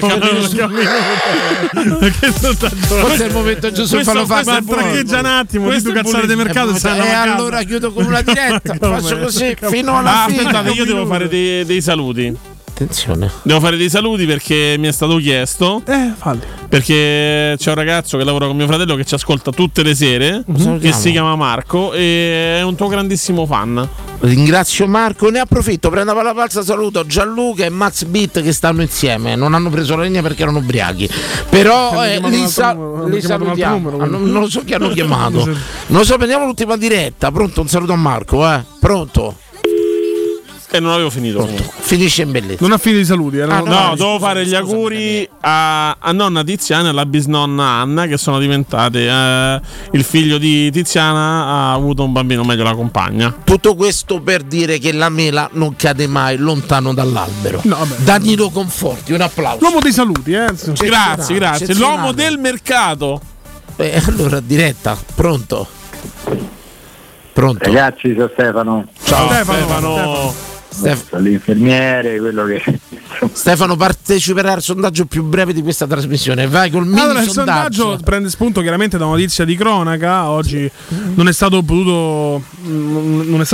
Che sondaggio? Forse è il momento giusto per farlo fare. Traccheggia un attimo, questo cazzare del mercato. E allora chiudo con una diretta. Faccio così fino alla fine. Aspettate, io devo fare dei saluti. Attenzione. Devo fare dei saluti perché mi è stato chiesto. Falli. Perché c'è un ragazzo che lavora con mio fratello che ci ascolta tutte le sere, che si chiama Marco e è un tuo grandissimo fan. Ringrazio Marco, ne approfitto, prendo la palza, saluto Gianluca e Max Beat che stanno insieme, non hanno preso la linea perché erano ubriachi. Però li salutiamo. Non lo so chi hanno chiamato. Non lo so, prendiamo l'ultima diretta. Pronto, un saluto a Marco, Pronto? Non avevo finito. Finisce in bellezza. Non ha finito i saluti. No, devo fare gli auguri a nonna Tiziana e alla bisnonna Anna, che sono diventate. Il figlio di Tiziana ha avuto un bambino, meglio la compagna. Tutto questo per dire che la mela non cade mai lontano dall'albero. No, Danilo Conforti, un applauso. L'uomo dei saluti, Grazie. L'uomo del mercato. Allora diretta, pronto. Ragazzi, sono Stefano. Ciao Stefano. L'infermiere, quello che Stefano parteciperà al sondaggio più breve di questa trasmissione. Vai col mini sondaggio. Il sondaggio prende spunto chiaramente da una notizia di cronaca. Oggi non è stato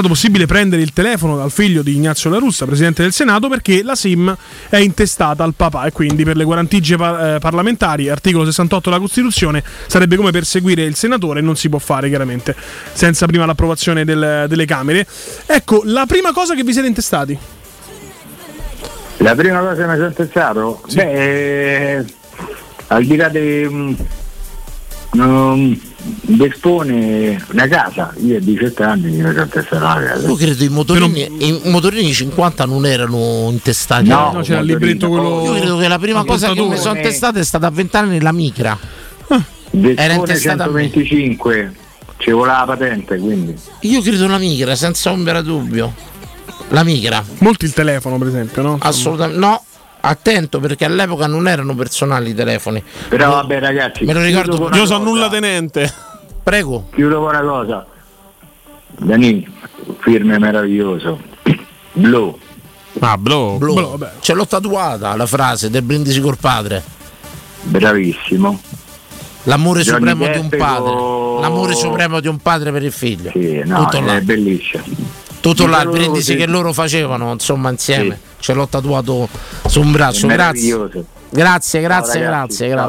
possibile prendere il telefono dal figlio di Ignazio La Russa, presidente del Senato, perché la SIM è intestata al papà e quindi per le guarentigie parlamentari, articolo 68 della Costituzione, sarebbe come perseguire il senatore, non si può fare chiaramente senza prima l'approvazione delle Camere. Ecco, la prima cosa che vi siete intestati. La prima cosa che mi sono pensato, sì. Beh, al di là Vespone, una casa, io a 18 anni mi sono intestato una casa. Io credo i motorini 50 non erano intestati. No, c'era il libretto quello. Io credo che la prima cosa che mi sono intestata è stata a 20 anni la micra. Era intestata 125, ci voleva la patente, quindi. Io credo la micra, senza ombra dubbio. La migra. Molti il telefono, per esempio, no? Assolutamente no. Attento, perché all'epoca non erano personali i telefoni. Però vabbè, ragazzi, me lo ricordo. Io sono nulla tenente. Prego. Chiudo con una cosa. Danì, firme meraviglioso. Blu. Ah, blu. Ce l'ho tatuata la frase del brindisi col padre. Bravissimo. L'amore Johnny supremo Deppe di un padre. L'amore supremo di un padre per il figlio. Sì, no, tutto là. È bellissimo. Tutto là, il brindisi che loro facevano, insomma, insieme. Sì. Ce l'ho tatuato su un braccio. Grazie.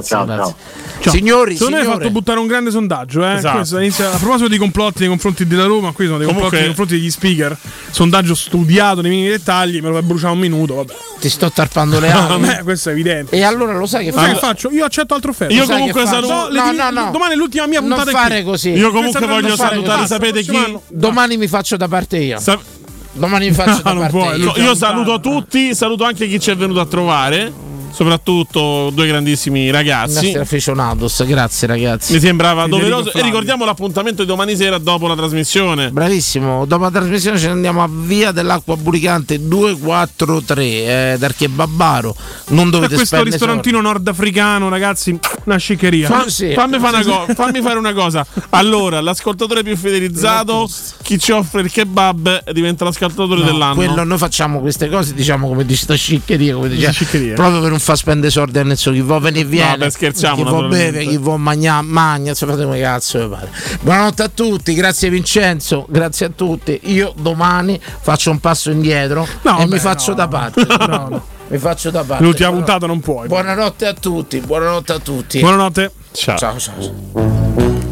Ciao. Signori, se non hai fatto buttare un grande sondaggio, esatto. Questo inizia, a proposito di complotti nei confronti della Roma, qui sono dei complotti nei confronti degli speaker. Sondaggio studiato nei minimi dettagli, me lo bruciava un minuto, vabbè. Ti sto tarpando le ali. Questo è evidente. E allora lo sai che faccio? Io accetto altre offerte. Io comunque saluto. No. Domani è l'ultima mia puntata. Non fare così. Io comunque voglio salutare, sapete chi? Domani mi faccio da parte io. Domani mi faccio da parte io. Io saluto tutti, saluto anche chi ci è venuto a trovare. Soprattutto due grandissimi ragazzi. Grazie ragazzi. Mi sembrava doveroso. E ricordiamo l'appuntamento di domani sera dopo la trasmissione. Bravissimo. Dopo la trasmissione ce ne andiamo a Via dell'Acqua Bulicante 243 da Archebabbaro. Non dovete spendere questo ristorantino nordafricano, ragazzi. una sciccheria. Fammi fare una cosa. Allora, l'ascoltatore più fidelizzato, chi ci offre il kebab diventa l'ascoltatore dell'anno. Quello, noi facciamo queste cose, diciamo, come dice sta sciccheria, come dice, proprio per non far spendere soldi a nessuno. Chi vuol venire viene, beh, scherziamo, chi vuol bere, chi vuol magna, se fate come cazzo mi pare. Buonanotte a tutti, grazie Vincenzo, grazie a tutti. Io domani faccio un passo indietro mi faccio da parte. L'ultima puntata non puoi. Buonanotte a tutti. Ciao. Ciao.